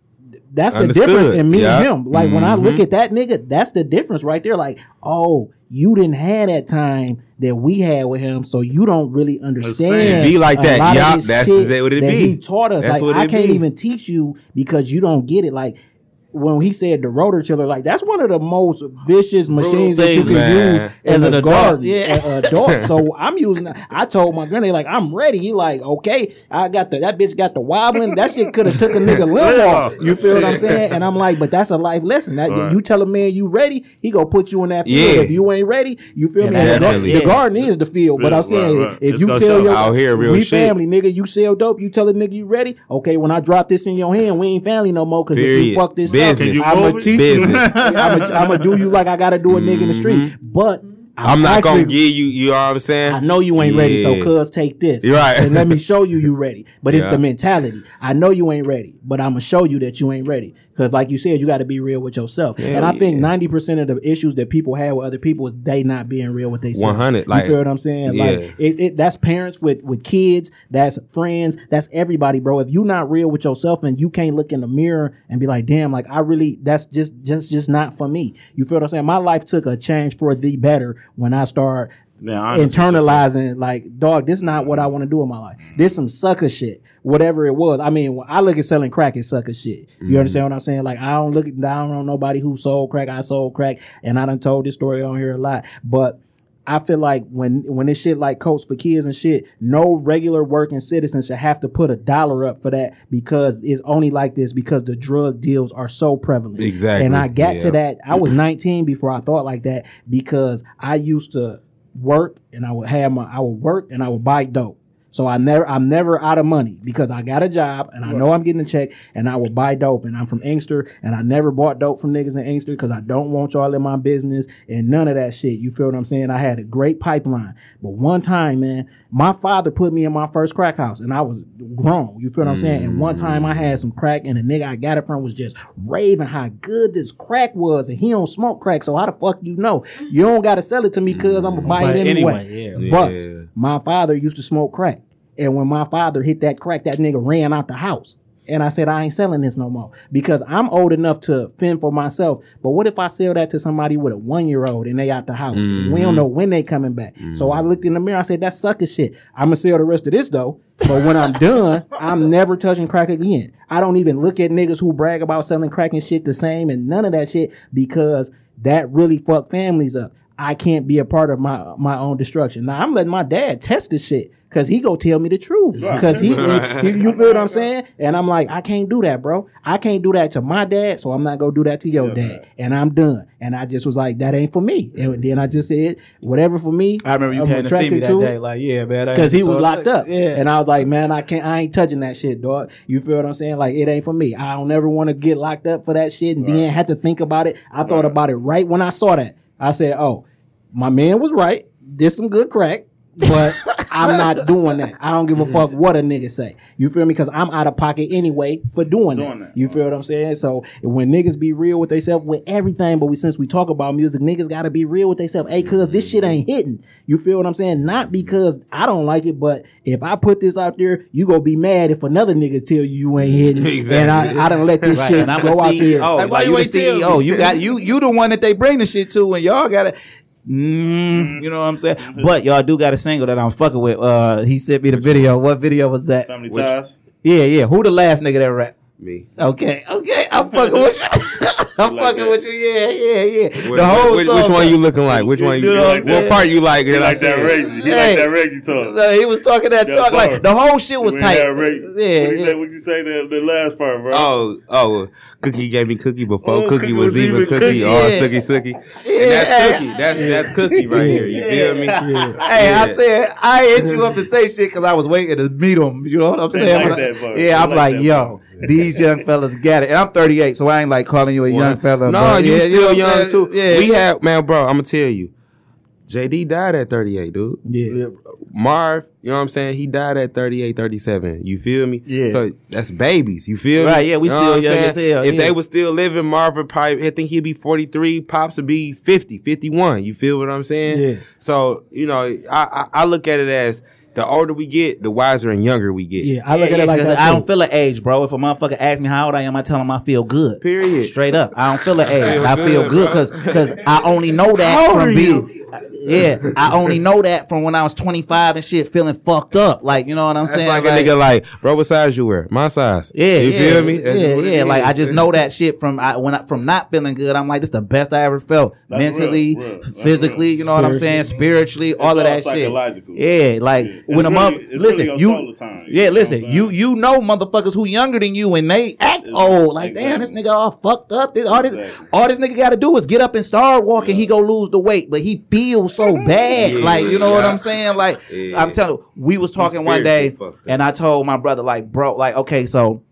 that's Understood. The difference in me yeah. and him. Like, mm-hmm. when I look at that nigga, that's the difference right there. Like, oh, you didn't have that time that we had with him, so you don't really understand. Be like that, yeah. That's exactly what it that be. He taught us. That's like, I can't be. Even teach you because you don't get it. Like. When he said the rotor tiller, like, that's one of the most vicious machines that you can man. Use as, as an adult. Yeah. A, adult. So I'm using it. I told my granny, like, I'm ready. He like, okay, I got the, that bitch got the wobbling. That shit could have took a nigga limb off. You feel what I'm saying? And I'm like, but that's a life lesson. That right. You tell a man you ready, he gonna put you in that field. Yeah. If you ain't ready, you feel yeah, me? And the, yeah. the garden is the field. But I'm saying, right, right. if it's you tell your out here, real we shit. Family, nigga, you sell dope, you tell a nigga you ready, okay, when I drop this in your hand, we ain't family no more because if you fuck this Business. I'm gonna teach you. I'm gonna do you like I gotta do a nigga in the street, but I'm, I'm not actually, gonna give you. You know what I'm saying? I know you ain't yeah. ready, so cuz take this, you're right? And let me show you you ready. But it's yeah. the mentality. I know you ain't ready, but I'm gonna show you that you ain't ready. Cause like you said, you got to be real with yourself. Hell and I yeah. think ninety percent of the issues that people have with other people is they not being real with themselves. one hundred Like, you feel what I'm saying? Yeah. Like it, it, that's parents with with kids. That's friends. That's everybody, bro. If you not real with yourself and you can't look in the mirror and be like, damn, like I really, that's just just just not for me. You feel what I'm saying? My life took a change for the better. When I start Man, internalizing, like, dog, this is not what I want to do in my life. This some sucker shit, whatever it was. I mean, when I look at selling crack as sucker shit. You mm-hmm. understand what I'm saying? Like, I don't look at, I don't know nobody who sold crack. I sold crack, and I done told this story on here a lot. But I feel like when when this shit like Coach for Kids and shit, no regular working citizen should have to put a dollar up for that, because it's only like this because the drug deals are so prevalent. Exactly. And I got yeah. to that. I was nineteen before I thought like that, because I used to work and I would have my I would work and I would buy dope. So I never, I'm never out of money, because I got a job and I know I'm getting a check, and I will buy dope. And I'm from Inkster, and I never bought dope from niggas in Inkster because I don't want y'all in my business and none of that shit. You feel what I'm saying? I had a great pipeline. But one time, man, my father put me in my first crack house, and I was grown. You feel what I'm saying? And one time I had some crack, and the nigga I got it from was just raving how good this crack was, and he don't smoke crack, so how the fuck you know? You don't got to sell it to me because I'm going to buy it anyway. anyway. Yeah. But yeah. my father used to smoke crack. And when my father hit that crack, that nigga ran out the house. And I said, I ain't selling this no more, because I'm old enough to fend for myself. But what if I sell that to somebody with a one-year-old and they out the house? Mm-hmm. We don't know when they coming back. Mm-hmm. So I looked in the mirror. I said, that's sucker shit. I'm going to sell the rest of this, though. But when I'm done, I'm never touching crack again. I don't even look at niggas who brag about selling crack and shit the same and none of that shit, because that really fucked families up. I can't be a part of my my own destruction. Now, I'm letting my dad test this shit, because he go tell me the truth. Because he, he, he, you feel what I'm saying? And I'm like, I can't do that, bro. I can't do that to my dad, so I'm not going to do that to your yeah, dad. Man. And I'm done. And I just was like, that ain't for me. And then I just said, whatever for me. I remember you had to see me that day. Like, yeah, man. Because he was locked up. Yeah. And I was like, man, I can't. I ain't touching that shit, dog. You feel what I'm saying? Like, it ain't for me. I don't ever want to get locked up for that shit and right. then have to think about it. I thought right. about it right when I saw that. I said, oh, my man was right. Did some good crack, but I'm not doing that. I don't give a fuck what a nigga say. You feel me? Because I'm out of pocket anyway for doing, doing that. that. You feel what I'm saying? So when niggas be real with themselves with everything, but we since we talk about music, niggas got to be real with themselves. Hey, cuz this shit ain't hitting. You feel what I'm saying? Not because I don't like it, but if I put this out there, you going to be mad if another nigga tell you you ain't hitting. Exactly. And I, I done let this right. shit and I'm go out there. Like, why like, you ain't C E O? You got you you the one that they bring the shit to, and y'all got to... Mm, you know what I'm saying? But y'all do got a single that I'm fucking with. Uh, he sent me the video. What video was that? Family Which, Ties. Yeah, yeah. Who the last nigga that rap? Me. Okay, okay. I'm fucking with you. I'm like fucking that. with you, yeah, yeah, yeah. What, the whole which, song, which one you looking like? Which you one you? Like what that? part you like? He like that Reggie. He hey. like that Reggie talk. No, he was talking that, that talk part. Like the whole shit was tight. Yeah, what you yeah. What you say the, the last part, bro? Oh, oh, Cookie gave me Cookie before oh, cookie, cookie was, was even Cookie. cookie. Yeah. Oh, Sookie, Sookie. Yeah. And that's Cookie. That's yeah. that's Cookie right here. You yeah. feel me? Yeah. Hey, yeah. I said I hit you up and say shit because I was waiting to meet him. You know what I'm saying? Yeah, I'm like, yo, these young fellas got it. And I'm thirty-eight, so I ain't like calling you a young fella. No, bro. you yeah, still you young too. Yeah. We have, man, bro, I'm going to tell you. J D died at thirty-eight, dude. Yeah. Marv, you know what I'm saying? He died at thirty-eight, thirty-seven. You feel me? Yeah. So that's babies. You feel me? Right, yeah, we you know still young saying? as hell. If yeah. they were still living, Marv would probably, I think he'd be forty-three, Pops would be fifty, fifty-one. You feel what I'm saying? Yeah. So, you know, I, I, I look at it as, the older we get, the wiser and younger we get. Yeah, I look yeah, at it like that. I too. don't feel an age, bro. If a motherfucker asks me how old I am, I tell him I feel good. Period. Straight up. I don't feel an age. I feel, I feel good because because I only know that from being. Yeah, I only know that from when I was twenty-five and shit, feeling fucked up. Like, you know what I'm That's saying? Like, like a nigga like, bro, what size you wear? My size. Yeah, You yeah, feel me? That's yeah, yeah. Like, I just know that shit from I, when I, from not feeling good. I'm like, this is the best I ever felt. That's mentally, real, real. physically, real. you know what I'm saying? Spiritually, it's all, all of that psychological. shit. Yeah, like, yeah. when really, a mother, listen, really you, time, you, yeah, listen, you you know motherfuckers who younger than you and they act it's, old. Like, exactly. damn, this nigga all fucked up. This, all, this, exactly. all this nigga got to do is get up and start walking. Yeah. He go lose the weight, but he feel so bad, yeah, like you know yeah. what I'm saying. Like yeah. I'm telling you, we was talking one day, and I told my brother, like, bro, like, okay, so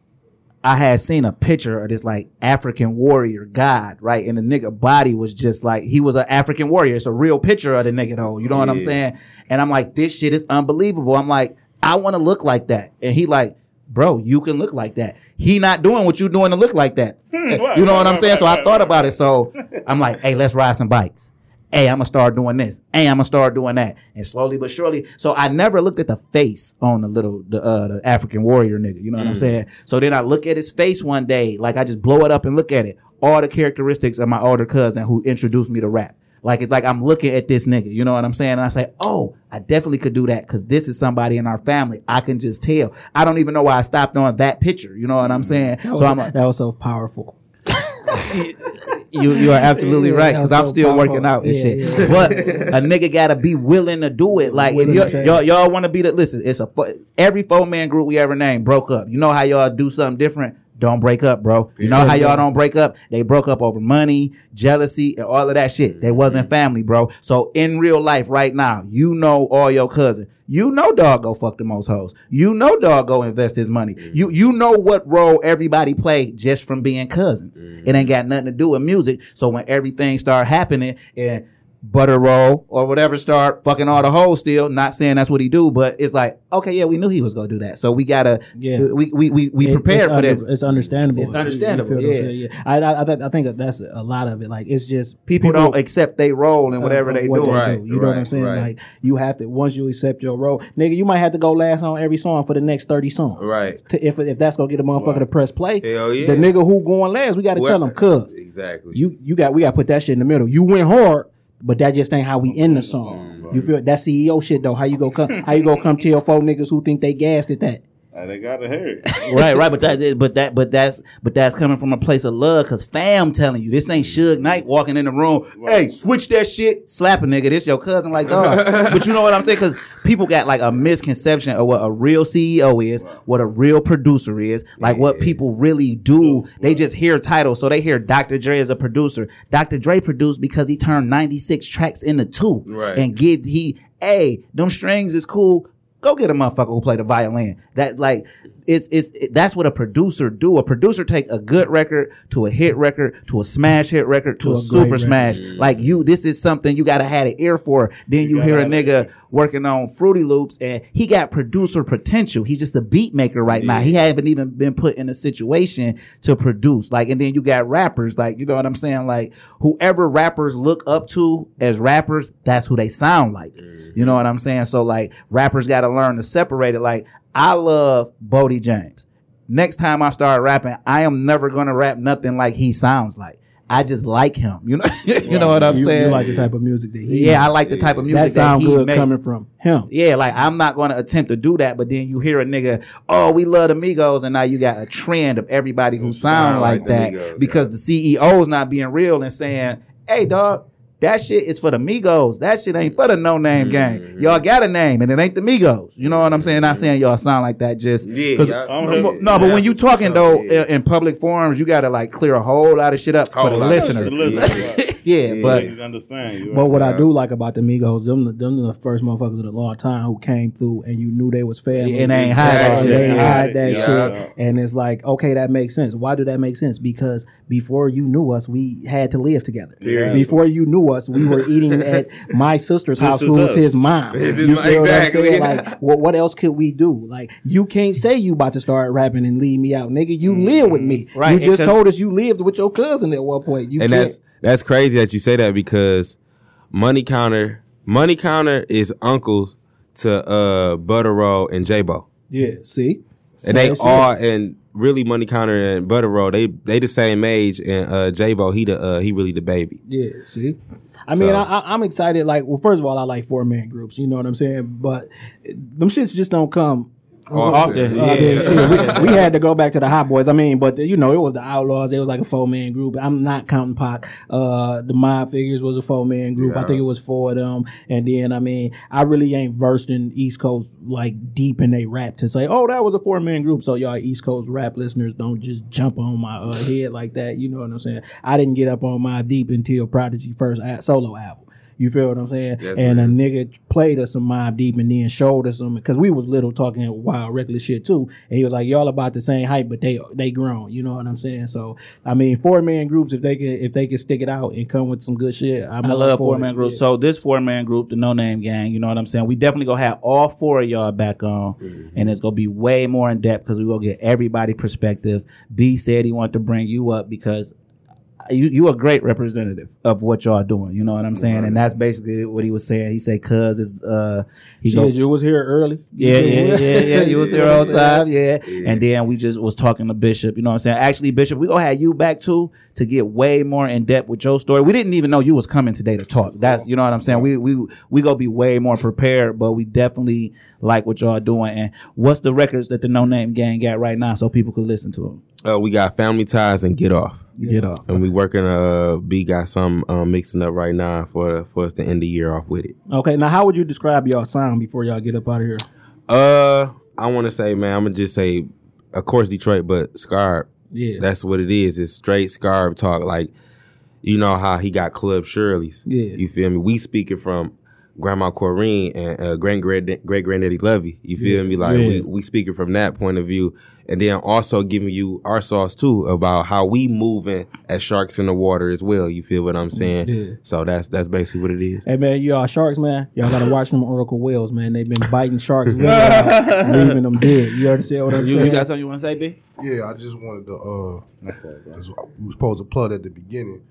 I had seen a picture of this like African warrior god, right, and the nigga body was just like he was an African warrior. It's a real picture of the nigga though, you know yeah. what I'm saying? And I'm like, this shit is unbelievable. I'm like, I want to look like that, and he like, bro, you can look like that. He not doing what you doing to look like that. you know what I'm saying? So I thought about it. So I'm like, hey, let's ride some bikes. Hey, I'm going to start doing this. Hey, I'm going to start doing that. And slowly but surely. So I never looked at the face on the little, the, uh, the African warrior nigga. You know what mm. I'm saying? So then I look at his face one day. Like I just blow it up and look at it. All the characteristics of my older cousin who introduced me to rap. Like it's like I'm looking at this nigga. You know what I'm saying? And I say, oh, I definitely could do that because this is somebody in our family. I can just tell. I don't even know why I stopped on that picture. You know what I'm saying? That was, so I'm like, that was so powerful. you you are absolutely yeah, right, because I'm still working out and yeah, shit. Yeah. But a nigga gotta be willing to do it. Like if y'all y'all, y'all want to be the listen, it's a every four man group we ever named broke up. You know how y'all do something different. Don't break up, bro. You know how y'all don't break up? They broke up over money, jealousy, and all of that shit. They wasn't family, bro. So in real life right now, you know all your cousins. You know dog go fuck the most hoes. You know dog go invest his money. Mm-hmm. You you know what role everybody play just from being cousins. Mm-hmm. It ain't got nothing to do with music. So when everything start happening and Butterow or whatever start fucking all the hoes still, not saying that's what he do, but it's like, okay, yeah, we knew he was gonna do that, so we gotta yeah we we we, we prepared for this. It's understandable. It's understandable. Yeah. Saying, yeah. I, I I think that's a lot of it. Like it's just people, people don't accept their role in whatever uh, they, what do. they right. do. You right. know what I'm saying? Right. Like you have to, once you accept your role, nigga, you might have to go last on every song for the next thirty songs. Right. To, if if that's gonna get a motherfucker right. to press play, hell yeah. The nigga who going last, we gotta well, tell him, cuz exactly. You you got we gotta put that shit in the middle. You went hard. But that just ain't how we end the song. You feel that C E O shit though? How you go come? How you go come tell four niggas who think they gassed at that? They gotta hear it. Right, right. But that, but that, but that's, but that's coming from a place of love, because fam telling you this ain't Suge Knight walking in the room. Right. Hey, switch that shit, slap a nigga. This your cousin, like, oh. But you know what I'm saying? Because people got like a misconception of what a real C E O is, right. What a real producer is, like yeah. What people really do. Right. They just hear titles, so they hear Doctor Dre as a producer. Doctor Dre produced because he turned ninety-six tracks into two, right. And give he, hey, them strings is cool. Go get a motherfucker who play the violin. That like, it's it's it, that's what a producer do. A producer take a good record to a hit record to a smash hit record to, to a, a super smash. Record. Like you, this is something you gotta have an ear for. Then you, you hear a nigga it. working on Fruity Loops and he got producer potential. He's just a beat maker right yeah. now. He haven't even been put in a situation to produce. Like, and then you got rappers. Like, you know what I'm saying? Like, whoever rappers look up to as rappers, that's who they sound like. You know what I'm saying? So like, rappers gotta learn to separate it. Like, I love Bodie James. Next time I start rapping, I am never gonna rap nothing like he sounds like. I just like him. You know, you right. know what I'm you, saying? You like the type of music that he Yeah, made. I like the type of music that, that sound that he good made. Coming from him. Yeah, like I'm not gonna attempt to do that, but then you hear a nigga, oh, we love the Migos, and now you got a trend of everybody who sound, sound like, like that Migos, because yeah. the C E O's not being real and saying, hey dog, that shit is for the Migos. That shit ain't for the No Name Gang. Y'all got a name, and it ain't the Migos. You know what I'm saying? Not saying y'all sound like that. Just yeah, no, no, but when you talking though in public forums, you gotta like clear a whole lot of shit up for the listener. Yeah, yeah, but you understand. You but what I do like about the Migos, them, them the first motherfuckers in a long time who came through, and you knew they was family. And they ain't hide that shit. They hide that shit, and it's like, okay, that makes sense. Why do that make sense? Because before you knew us, we had to live together. Yeah. Before you knew us, we were eating at my sister's house, who was his mom. Is you feel exactly. What I'm like, well, what else could we do? Like, you can't say you about to start rapping and leave me out, nigga. You mm-hmm. live with me. Right. You just told us you lived with your cousin at one point. You and can't. That's, That's crazy that you say that, because Money Counter, Money Counter is uncles to uh, Butterow and J-Bo. Yeah, see, and so they are, and really Money Counter and Butterow, they they the same age, and uh, J-Bo he the uh, he really the baby. Yeah, see, I so. mean I, I'm excited. Like, well, first of all, I like four man groups. You know what I'm saying? But them shits just don't come. Often, uh, yeah. we, we had to go back to the Hot Boys. I mean, but the, you know, it was the Outlaws. It was like a four man group. I'm not counting Pac. Uh, the Mob Figures was a four man group. Yeah. I think it was four of them. And then, I mean, I really ain't versed in East Coast like deep in they rap to say, oh, that was a four man group. So y'all East Coast rap listeners, don't just jump on my uh, head like that. You know what I'm saying? I didn't get up on my deep until Prodigy first solo album. You feel what I'm saying? That's and weird. A nigga played us some Mobb Deep and then showed us some, because we was little talking wild reckless shit too. And he was like, y'all about the same height, but they they grown. You know what I'm saying? So I mean, four man groups, if they can if they can stick it out and come with some good shit, I'm I love four man groups. So this four man group, the No Name Gang, you know what I'm saying? We definitely gonna have all four of y'all back on, mm-hmm. and it's gonna be way more in depth because we gonna get everybody perspective. B said he wanted to bring you up because. You you a great representative of what y'all doing. You know what I'm saying? Right. And that's basically what he was saying. He said, cuz is uh he yeah, go, you was here early. Yeah, yeah, yeah, yeah. You was here all the time. Yeah. yeah. And then we just was talking to Bishop. You know what I'm saying? Actually, Bishop, we gonna have you back too to get way more in depth with your story. We didn't even know you was coming today to talk. That's, you know what I'm saying? We we we gonna be way more prepared, but we definitely like what y'all doing. And what's the records that the No Name Gang got right now so people could listen to them? Uh, we got Family Ties and Get Off. Yeah. Get up. And we working. Uh, B got some um, mixing up right now for for us to end the year off with it. Okay. Now, how would you describe y'all sound before y'all get up out of here? Uh, I want to say, man, I'm gonna just say, of course, Detroit, but Scarb. Yeah. That's what it is. It's straight Scarb talk. Like, you know how he got Club Shirley's. Yeah. You feel me? We speaking from Grandma Corrine and uh, Great Granddaddy Lovey. You feel yeah, me? Like yeah. we, we speaking from that point of view, and then also giving you our sauce too about how we moving as sharks in the water as well. You feel what I'm saying? Yeah. So that's that's basically what it is. Hey man, y'all sharks, man. Y'all gotta watch them Oracle whales, man. They've been biting sharks, leaving them dead. You understand what I'm you, saying? You got something you want to say, B? Yeah, I just wanted to. Uh, okay, we were supposed to plug at the beginning.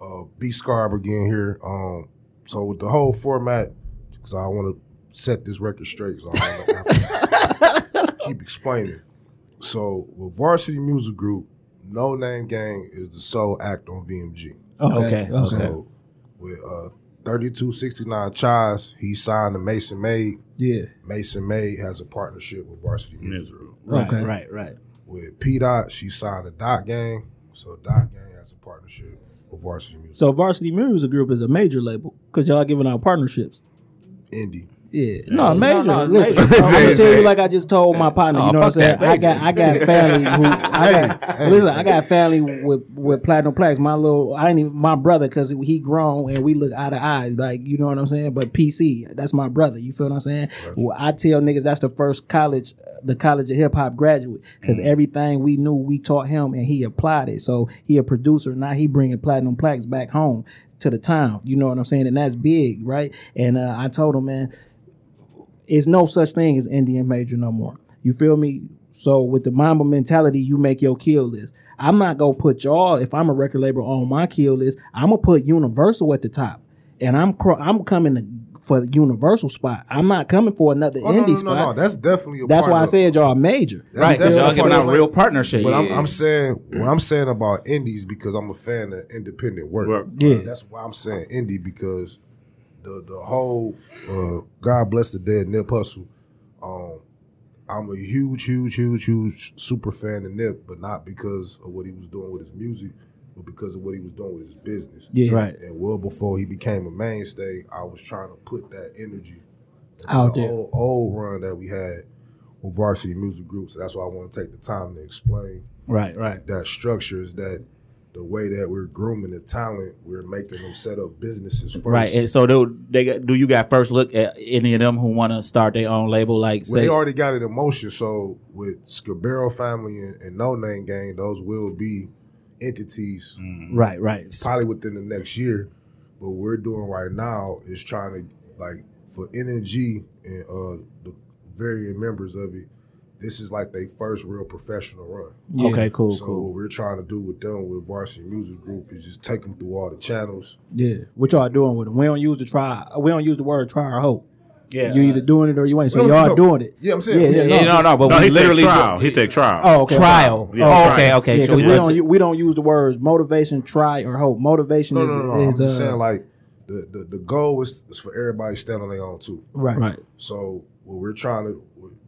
Uh, B-Scarb again here. Um, So with the whole format, because I want to set this record straight, so I don't have to keep explaining. So with Varsity Music Group, No Name Gang is the sole act on V M G. Okay. okay. So with uh, thirty-two sixty-nine Chaz, he signed to Mason May. Yeah. Mason May has a partnership with Varsity Music Group. Right, okay. right, right. With P Dot, she signed to Dot Gang. So Dot Gang has a partnership. Varsity Music. So Varsity Music Group is a major label because y'all giving out partnerships. Indie. Yeah. No, major. No, no, Listen, major. I'm gonna tell you like I just told my partner. You oh, know what I'm saying? That, I got I got family who I got listen, I got family with, with Platinum Plaques. My little I ain't even my brother because he grown and we look eye to eye, like you know what I'm saying? But P C, that's my brother. You feel what I'm saying? Right. Well, I tell niggas that's the first college the college of hip hop graduate because mm. everything we knew we taught him and he applied it. So he a producer now. He bringing Platinum Plaques back home to the town. You know what I'm saying? And that's big, right? And uh, I told him, man. It's no such thing as Indian major no more. You feel me? So with the Mamba mentality, you make your kill list. I'm not going to put y'all, if I'm a record label, on my kill list. I'm going to put Universal at the top. And I'm cr- I'm coming to, for the Universal spot. I'm not coming for another oh, indie no, no, spot. No, no, that's definitely a That's why I said y'all major. That's right, because y'all getting out real partnership. But yeah. I'm, I'm saying, what I'm saying about indies because I'm a fan of independent work. work. Yeah. Uh, that's why I'm saying indie because... The the whole uh, God bless the dead Nip hustle. Um, I'm a huge, huge, huge, huge super fan of Nip, but not because of what he was doing with his music, but because of what he was doing with his business. Yeah, right. And well before he became a mainstay, I was trying to put that energy into out the old, old run that we had with Varsity Music Group. So that's why I want to take the time to explain. Right, right. That structure is that. The way that we're grooming the talent, we're making them set up businesses first. Right, and so do they? Do you got first look at any of them who want to start their own label? Like, well, say, they already got it in motion. So with Scarborough Family and, and No Name Gang, those will be entities. Mm. Right, right. Probably within the next year. But what we're doing right now is trying to like for N N G and uh, the varying members of it. This is like their first real professional run. Yeah. Okay, cool, so cool. So what we're trying to do with them with Varsity Music Group is just take them through all the channels. Yeah, what y'all doing with them? We don't use the try. We don't use the word try or hope. Yeah, you either doing it or you ain't. So y'all so, doing it. Yeah, I'm saying. Yeah, yeah, yeah no, no, but no, we he literally said trial. Do, he said trial. Oh, okay. Trial. Yeah, oh, okay, okay. Because yeah, sure. we don't we don't use the words motivation, try, or hope. Motivation no, is. No, no, no. Is, I'm uh, just saying like the, the the goal is is for everybody to stand on their own too. Right, right. So what we're trying to.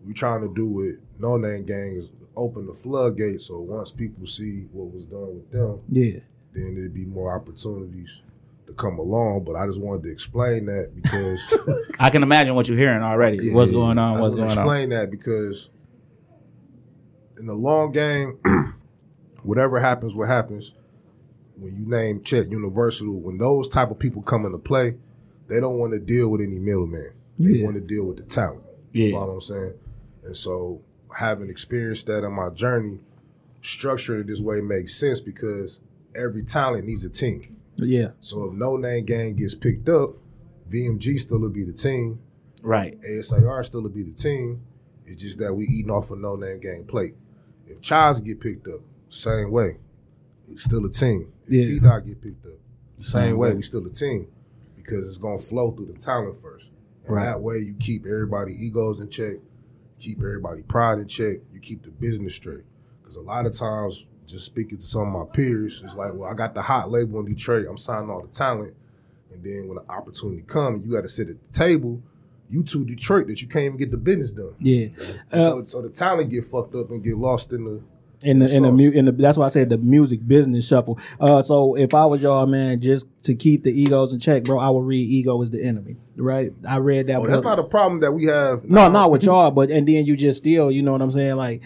We trying to do with No Name Gang is open the floodgates. So once people see what was done with them, yeah, then there'd be more opportunities to come along. But I just wanted to explain that because I can imagine what you're hearing already. Yeah, what's going on? I what's going explain on? Explain that because in the long game, whatever happens, what happens when you name check Universal. When those type of people come into play, they don't want to deal with any middleman. They yeah. want to deal with the talent. Yeah. You know what I'm saying? And so having experienced that in my journey, structuring it this way makes sense because every talent needs a team. Yeah. So if No Name Gang gets picked up, V M G still will be the team. Right. A S I R still will be the team. It's just that we eating off a No Name Gang plate. If Childs get picked up, same way. It's still a team. If yeah. P-Dot get picked up, same, same way. way. We still a team because it's going to flow through the talent first. And right. that way you keep everybody's egos in check, keep everybody pride in check, you keep the business straight. Because a lot of times, just speaking to some of my peers, it's like, well, I got the hot label in Detroit, I'm signing all the talent. And then when the opportunity comes, you got to sit at the table, you too Detroit that you can't even get the business done. Yeah. Uh, so, so the talent get fucked up and get lost in the In the, in the, mu- in the, that's why I said the music business shuffle. Uh, so if I was y'all, man, just to keep the egos in check, bro, I would read "Ego is the enemy," right? I read that. Oh, that's not a problem that we have. No, now. Not with y'all, but and then you just still, you know what I'm saying? Like,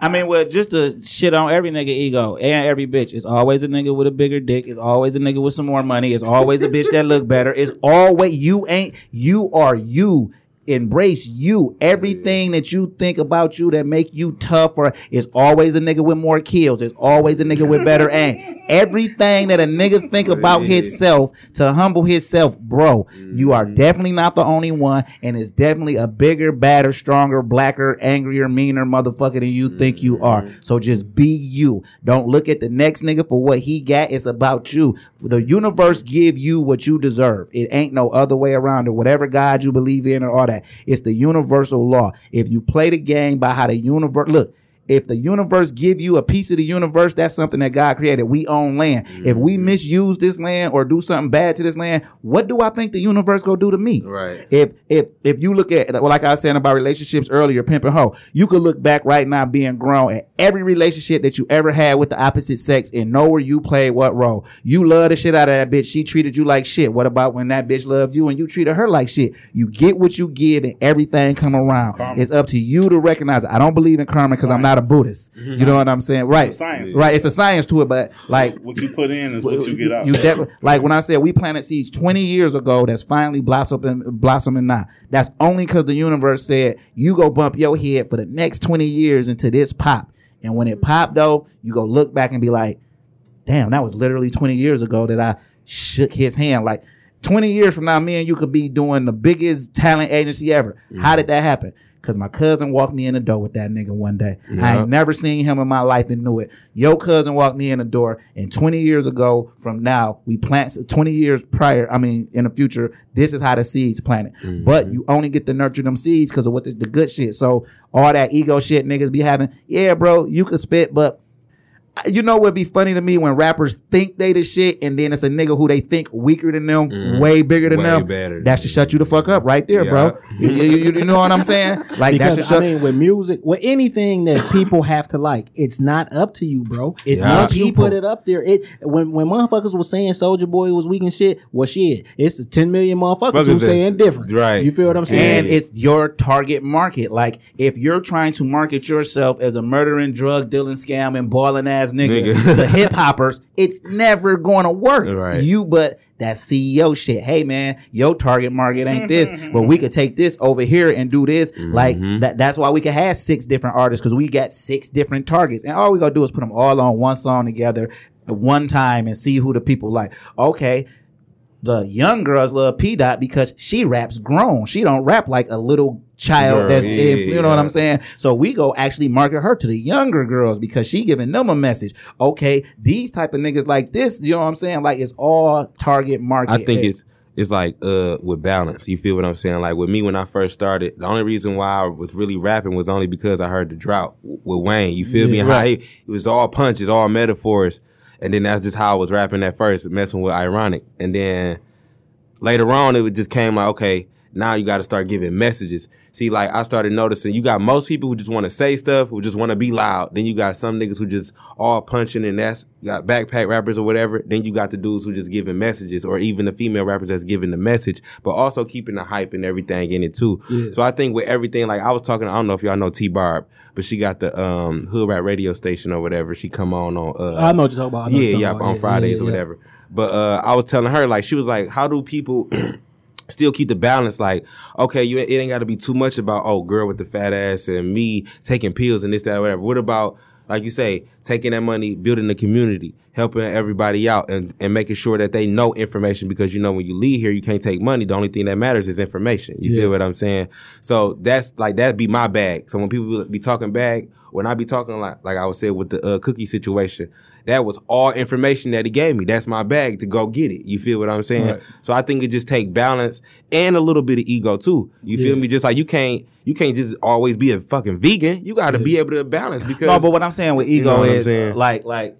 I mean, well, just to shit on every nigga ego and every bitch. It's always a nigga with a bigger dick. It's always a nigga with some more money. It's always a bitch that look better. It's always you ain't you are you. Embrace you. Everything that you think about you that make you tough or is always a nigga with more kills. There's always a nigga with better aim. Everything that a nigga think about himself to humble himself, bro. You are definitely not the only one, and it's definitely a bigger, badder, stronger, blacker, angrier, meaner motherfucker than you think you are. So just be you. Don't look at the next nigga for what he got. It's about you. The universe give you what you deserve. It ain't no other way around it. Whatever God you believe in or all that. It's the universal law. If you play the game by how the universe look, if the universe give you a piece of the universe, that's something that God created. We own land. Mm-hmm. If we misuse this land or do something bad to this land, what do I think the universe gonna do to me? Right. If if if you look at, like I was saying about relationships earlier, pimp and hoe, you could look back right now being grown at every relationship that you ever had with the opposite sex and know where you played what role. You love the shit out of that bitch. She treated you like shit. What about when that bitch loved you and you treated her like shit? You get what you give and everything come around. Karma. It's up to you to recognize it. I don't believe in karma because I'm not a Buddhist. You science. Know what I'm saying? Right. It's a science. Right. It's a science to it, but like what you put in is what you get out. You def- like when I said we planted seeds twenty years ago that's finally blossoming blossoming now. That's only because the universe said you go bump your head for the next twenty years into this pop. And when it popped though, you go look back and be like, damn, that was literally twenty years ago that I shook his hand. Like twenty years from now, me and you could be doing the biggest talent agency ever. Mm-hmm. How did that happen? Because my cousin walked me in the door with that nigga one day. Yep. I ain't never seen him in my life and knew it. Your cousin walked me in the door, and twenty years ago from now, we plant twenty years prior, I mean, in the future, this is how the seeds planted. Mm-hmm. But you only get to nurture them seeds because of what the, the good shit. So all that ego shit niggas be having, yeah, bro, you could spit, but you know what'd be funny to me when rappers think they the shit and then it's a nigga who they think weaker than them, mm-hmm. way bigger than way them. Better. That should shut you the fuck up right there, yeah. bro. you, you, you know what I'm saying? Like because, that should shut. I mean, with music, with anything that people have to like, it's not up to you, bro. It's yeah. once you put it up there. It when when motherfuckers was saying Soulja Boy was weak and shit. Well, shit, it's the ten million motherfuckers who's saying different. Right. You feel what I'm saying? And it's your target market. Like if you're trying to market yourself as a murdering, drug dealing, scam, and balling ass. Nigga, nigga. To hip hoppers, it's never gonna work. Right. You, but that C E O shit. Hey man, your target market ain't this, but we could take this over here and do this. Mm-hmm. Like that. That's why we could have six different artists because we got six different targets, and all we gonna do is put them all on one song together, at one time, and see who the people like. Okay. The young girls love P Dot because she raps grown. She don't rap like a little child. Girl, that's yeah, in, you know yeah. what I'm saying? So we go actually market her to the younger girls because she giving them a message. Okay, these type of niggas like this, you know what I'm saying? Like it's all target market. I think it's it's like uh with balance. You feel what I'm saying? Like with me when I first started, the only reason why I was really rapping was only because I heard The Drought with Wayne. You feel yeah, me? And right. how it, it was all punches, all metaphors. And then that's just how I was rapping at first, messing with ironic. And then later on, it just came like, okay, now you got to start giving messages. See, like I started noticing you got most people who just want to say stuff, who just want to be loud. Then you got some niggas who just all punching and that's you got backpack rappers or whatever. Then you got the dudes who just giving messages or even the female rappers that's giving the message, but also keeping the hype and everything in it too. Yeah. So I think with everything, like I was talking, I don't know if y'all know T-Barb, but she got the um, Hood Rat radio station or whatever. She come on on. Uh, I know what you're talking about. Yeah, yeah, about. on yeah, Fridays yeah, yeah, or whatever. Yeah. But uh, I was telling her, like, she was like, how do people... still keep the balance, like, okay, you it ain't got to be too much about, oh, girl with the fat ass and me taking pills and this, that, whatever. What about, like you say, taking that money, building the community, helping everybody out and, and making sure that they know information because, you know, when you leave here, you can't take money. The only thing that matters is information. You yeah. feel what I'm saying? So that's like, that'd be my bag. So when people be talking bag, when I be talking like, like I was saying with the uh, cookie situation, that was all information that he gave me. That's my bag to go get it. You feel what I'm saying? Right. So I think it just take balance and a little bit of ego too. You yeah. feel me? Just like you can't, you can't just always be a fucking vegan. You got to yeah. be able to balance because. No, but what I'm saying with ego you know is like, like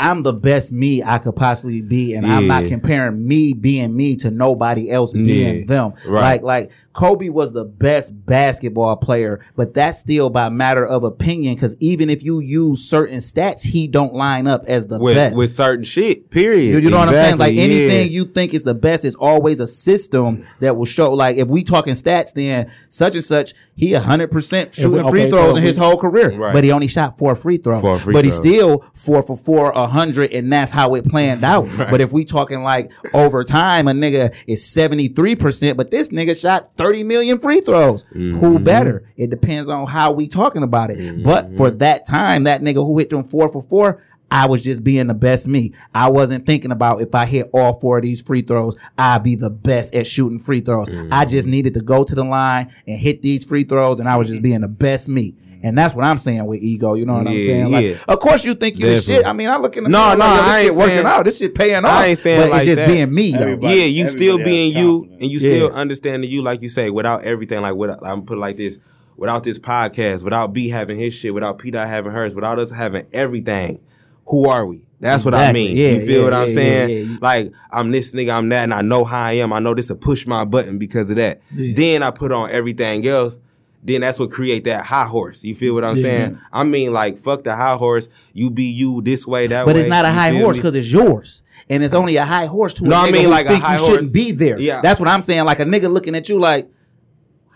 I'm the best me I could possibly be, and yeah. I'm not comparing me being me to nobody else being yeah. them. Right. Like, like Kobe was the best basketball player, but that's still by matter of opinion, because even if you use certain stats, he don't line up as the with, best. With certain shit, period. You, you know exactly. what I'm saying? Like, yeah. anything you think is the best is always a system that will show. Like, if we talking stats, then such and such, he one hundred percent shooting okay, free throws so in his whole career, right. but he only shot four free throws. Four free but he's still four for four, a hundred, and that's how it planned out. Right. But if we talking like over time, a nigga is seventy-three percent, but this nigga shot thirty million free throws. Mm-hmm. Who better? It depends on how we talking about it. Mm-hmm. But for that time, that nigga who hit them four for four, I was just being the best me. I wasn't thinking about if I hit all four of these free throws, I'd be the best at shooting free throws. Mm-hmm. I just needed to go to the line and hit these free throws, and I was just being the best me. And that's what I'm saying with ego. You know what yeah, I'm saying? Like, yeah. Of course you think you the shit. I mean, I look in the mirror. No, no, like, this I shit ain't working saying, out. This shit paying off. I ain't saying but like it's just that. Being me. Though. Yeah, you still being you, and you yeah. still understanding you, like you say, without everything. Like without, I'm put it like this, without this podcast, without B having his shit, without P Dot having hers, without us having everything. Who are we? That's exactly. what I mean. Yeah, you feel yeah, what I'm yeah, saying? Yeah, yeah. Like, I'm this nigga, I'm that, and I know how I am. I know this will push my button because of that. Yeah. Then I put on everything else. Then that's what create that high horse. You feel what I'm yeah. saying? I mean, like, fuck the high horse. You be you this way, that but way. But it's not a high horse because it's yours. And it's only a high horse to no, a nigga I mean, who like think a high you horse. Shouldn't be there. Yeah. That's what I'm saying. Like, a nigga looking at you like,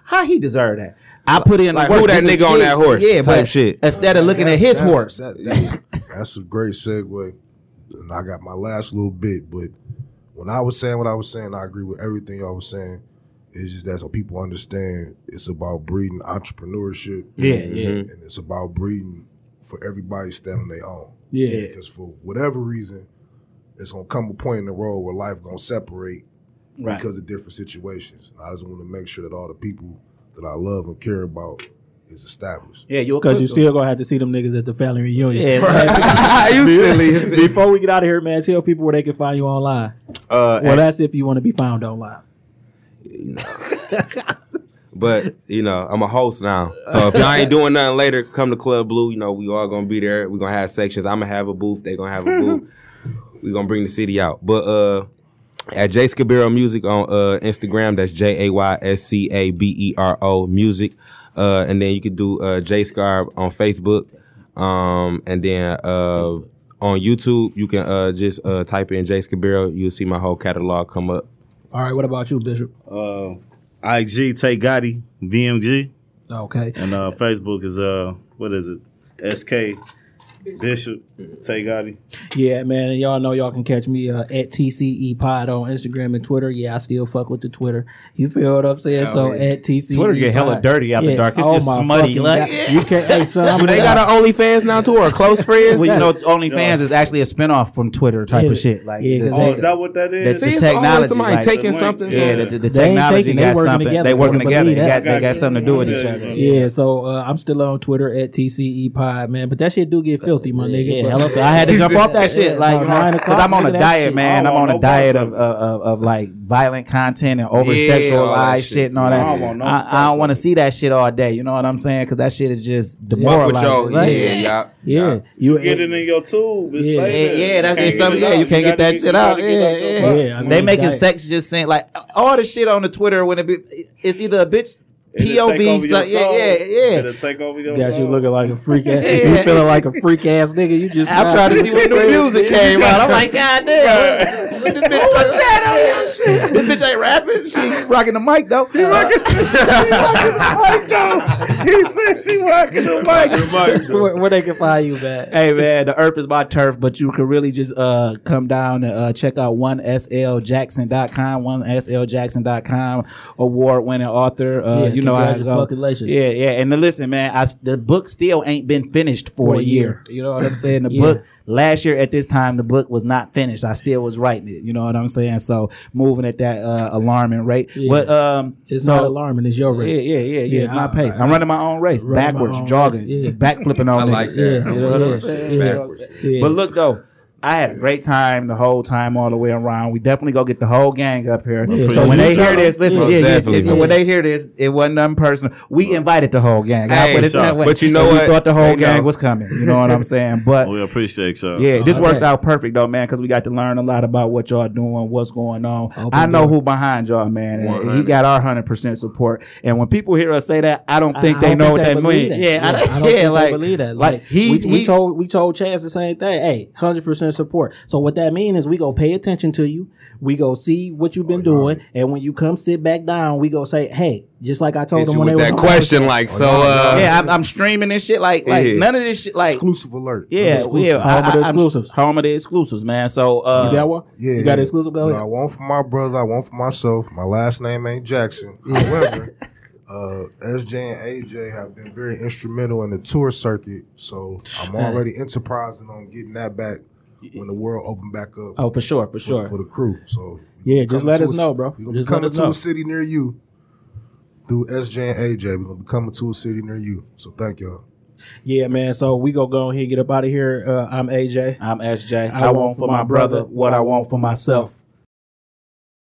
how he deserve that? I put in like, like who that nigga kid. On that horse? Yeah, type but shit. Instead of looking that's, at his that's, horse. That, that, that's a great segue. And I got my last little bit, but when I was saying what I was saying, I agree with everything y'all was saying. It's just that so people understand it's about breeding entrepreneurship. Yeah, and, yeah. And it's about breeding for everybody standing their own. Yeah. Because for whatever reason, it's gonna come a point in the road where life gonna separate right. because of different situations. And I just want to make sure that all the people that I love and care about is established. Yeah, because you still gonna have to see them niggas at the family reunion. Yeah, right. You silly. Before we get out of here, man, tell people where they can find you online. Uh, well, that's if you want to be found online. You know. But you know, I'm a host now, so if y'all ain't doing nothing later, come to Club Blue. You know, we all gonna be there. We're gonna have sections. I'm gonna have a booth. They gonna have a booth. We gonna bring the city out. But uh, at Jay Scabero Music on uh, Instagram. That's J A Y S C A B E R O Music. Uh, and then you can do uh, J Scarb on Facebook. Um, and then uh, on YouTube, you can uh, just uh, type in Jay Scabero. You'll see my whole catalog come up. All right, what about you, Bishop? Uh, I G, Tay Gotti, B M G. Okay. And uh, Facebook is, uh, what is it? S K, Bishop, Tay Gotti. Yeah, man, and y'all know y'all can catch me uh, at T C E Pod on Instagram and Twitter. Yeah, I still fuck with the Twitter. You feel what I'm saying? Yeah, so man. At T C E Twitter get hella dirty out yeah. the dark. It's oh just smutty. Like, you can't, hey, son, do they got an OnlyFans now, too, or close friends? Well, you know, OnlyFans is actually a spinoff from Twitter type yeah. of shit. Like, yeah, oh, is that what that is? The, the See, technology. Somebody like, taking something. Yeah, the, the, the technology taking, got something. Together, they working together. They got, they got something to do with each other. Yeah, so uh, I'm still on Twitter at T C E Pod, man. But that shit do get filthy, my nigga. Yeah, hella, I had to jump off that shit, like, because I'm on a diet, man. I'm on a diet of of of like violent content and over sexualized shit and all that. I don't want to see that shit all day. You know what I'm saying? Because that shit is just demoralizing. Yeah, yeah. You get it in your tube. Yeah, yeah. That's something. Yeah, you can't get that shit out. Yeah, yeah. They making sex just saying like all the shit on the Twitter when it be it's either a bitch. P O V, so, yeah, yeah, yeah. It'll take over your Got soul. You looking like a freak ass. yeah. You feeling like a freak ass nigga. You just. I'm trying to see when new music came out. I'm like, God damn. This bitch, that shit. This bitch ain't rapping. She rocking the mic though. She rocking. She rocking the mic though. He said she rocking the mic. Where, where they can find you, man? Hey man, the earth is my turf, but you can really just uh come down and uh, check out one S L Jackson dot com, one S L Jackson dot com, award-winning author. Uh, yeah, you know, I go, yeah, yeah. And the, listen, man, I, the book still ain't been finished for, for a year. year. You know what I'm saying? The yeah. book last year at this time, the book was not finished. I still was writing it. You know what I'm saying? So moving at that uh, alarming rate, yeah. but um, it's no, not alarming. It's your rate. Yeah, yeah, yeah, yeah. It's my right, pace. Right. I'm running my own race, running backwards, own jogging, race. Yeah. back flipping on. I like that. Yeah, you know what I'm saying? Backwards. Yeah. But look though, I had a great time the whole time all the way around. We definitely go get the whole gang up here. Yeah, so when they hear this, listen, yeah, yeah, yeah, so when they hear this, it wasn't nothing personal. We invited the whole gang. Hey, I put it that way. But you know what? We thought the whole gang know. was coming. You know what I'm saying? But we appreciate y'all. Yeah, this worked out perfect though, man, because we got to learn a lot about what y'all doing, what's going on. I know who behind y'all, man. And he got our one hundred percent support. And when people hear us say that, I don't think I, they I don't know think what they that means. Yeah, yeah, I don't yeah, like, believe that. Like, like he, we, he, we told we told Chaz the same thing. Hey, one hundred percent support. So what that means is we go pay attention to you. We go see what you've been oh, doing, yeah. and when you come sit back down, we go say, "Hey," just like I told Hit them when they were that question. Like, so uh, yeah, I'm, I'm streaming and shit. Like, like yeah. none of this shit. Like exclusive alert. Yeah, exclusive. yeah. Home I, of the exclusives. I'm, home of the exclusives, man. So uh, you got one? Yeah, you got exclusive. No, I want for my brother. I want for myself. My last name ain't Jackson. However. Uh, S J and A J have been very instrumental in the tour circuit, so I'm already enterprising on getting that back when the world open back up. Oh, for sure, for, for sure. For the crew. So yeah, just let us a, know, bro. We're going to be coming to know. a city near you through S J and A J. We're going to be coming to a city near you. So thank y'all. Yeah, man. So we go go ahead and get up out of here. Uh, I'm A J. I'm S J. I, I want, want for my brother what I want for myself.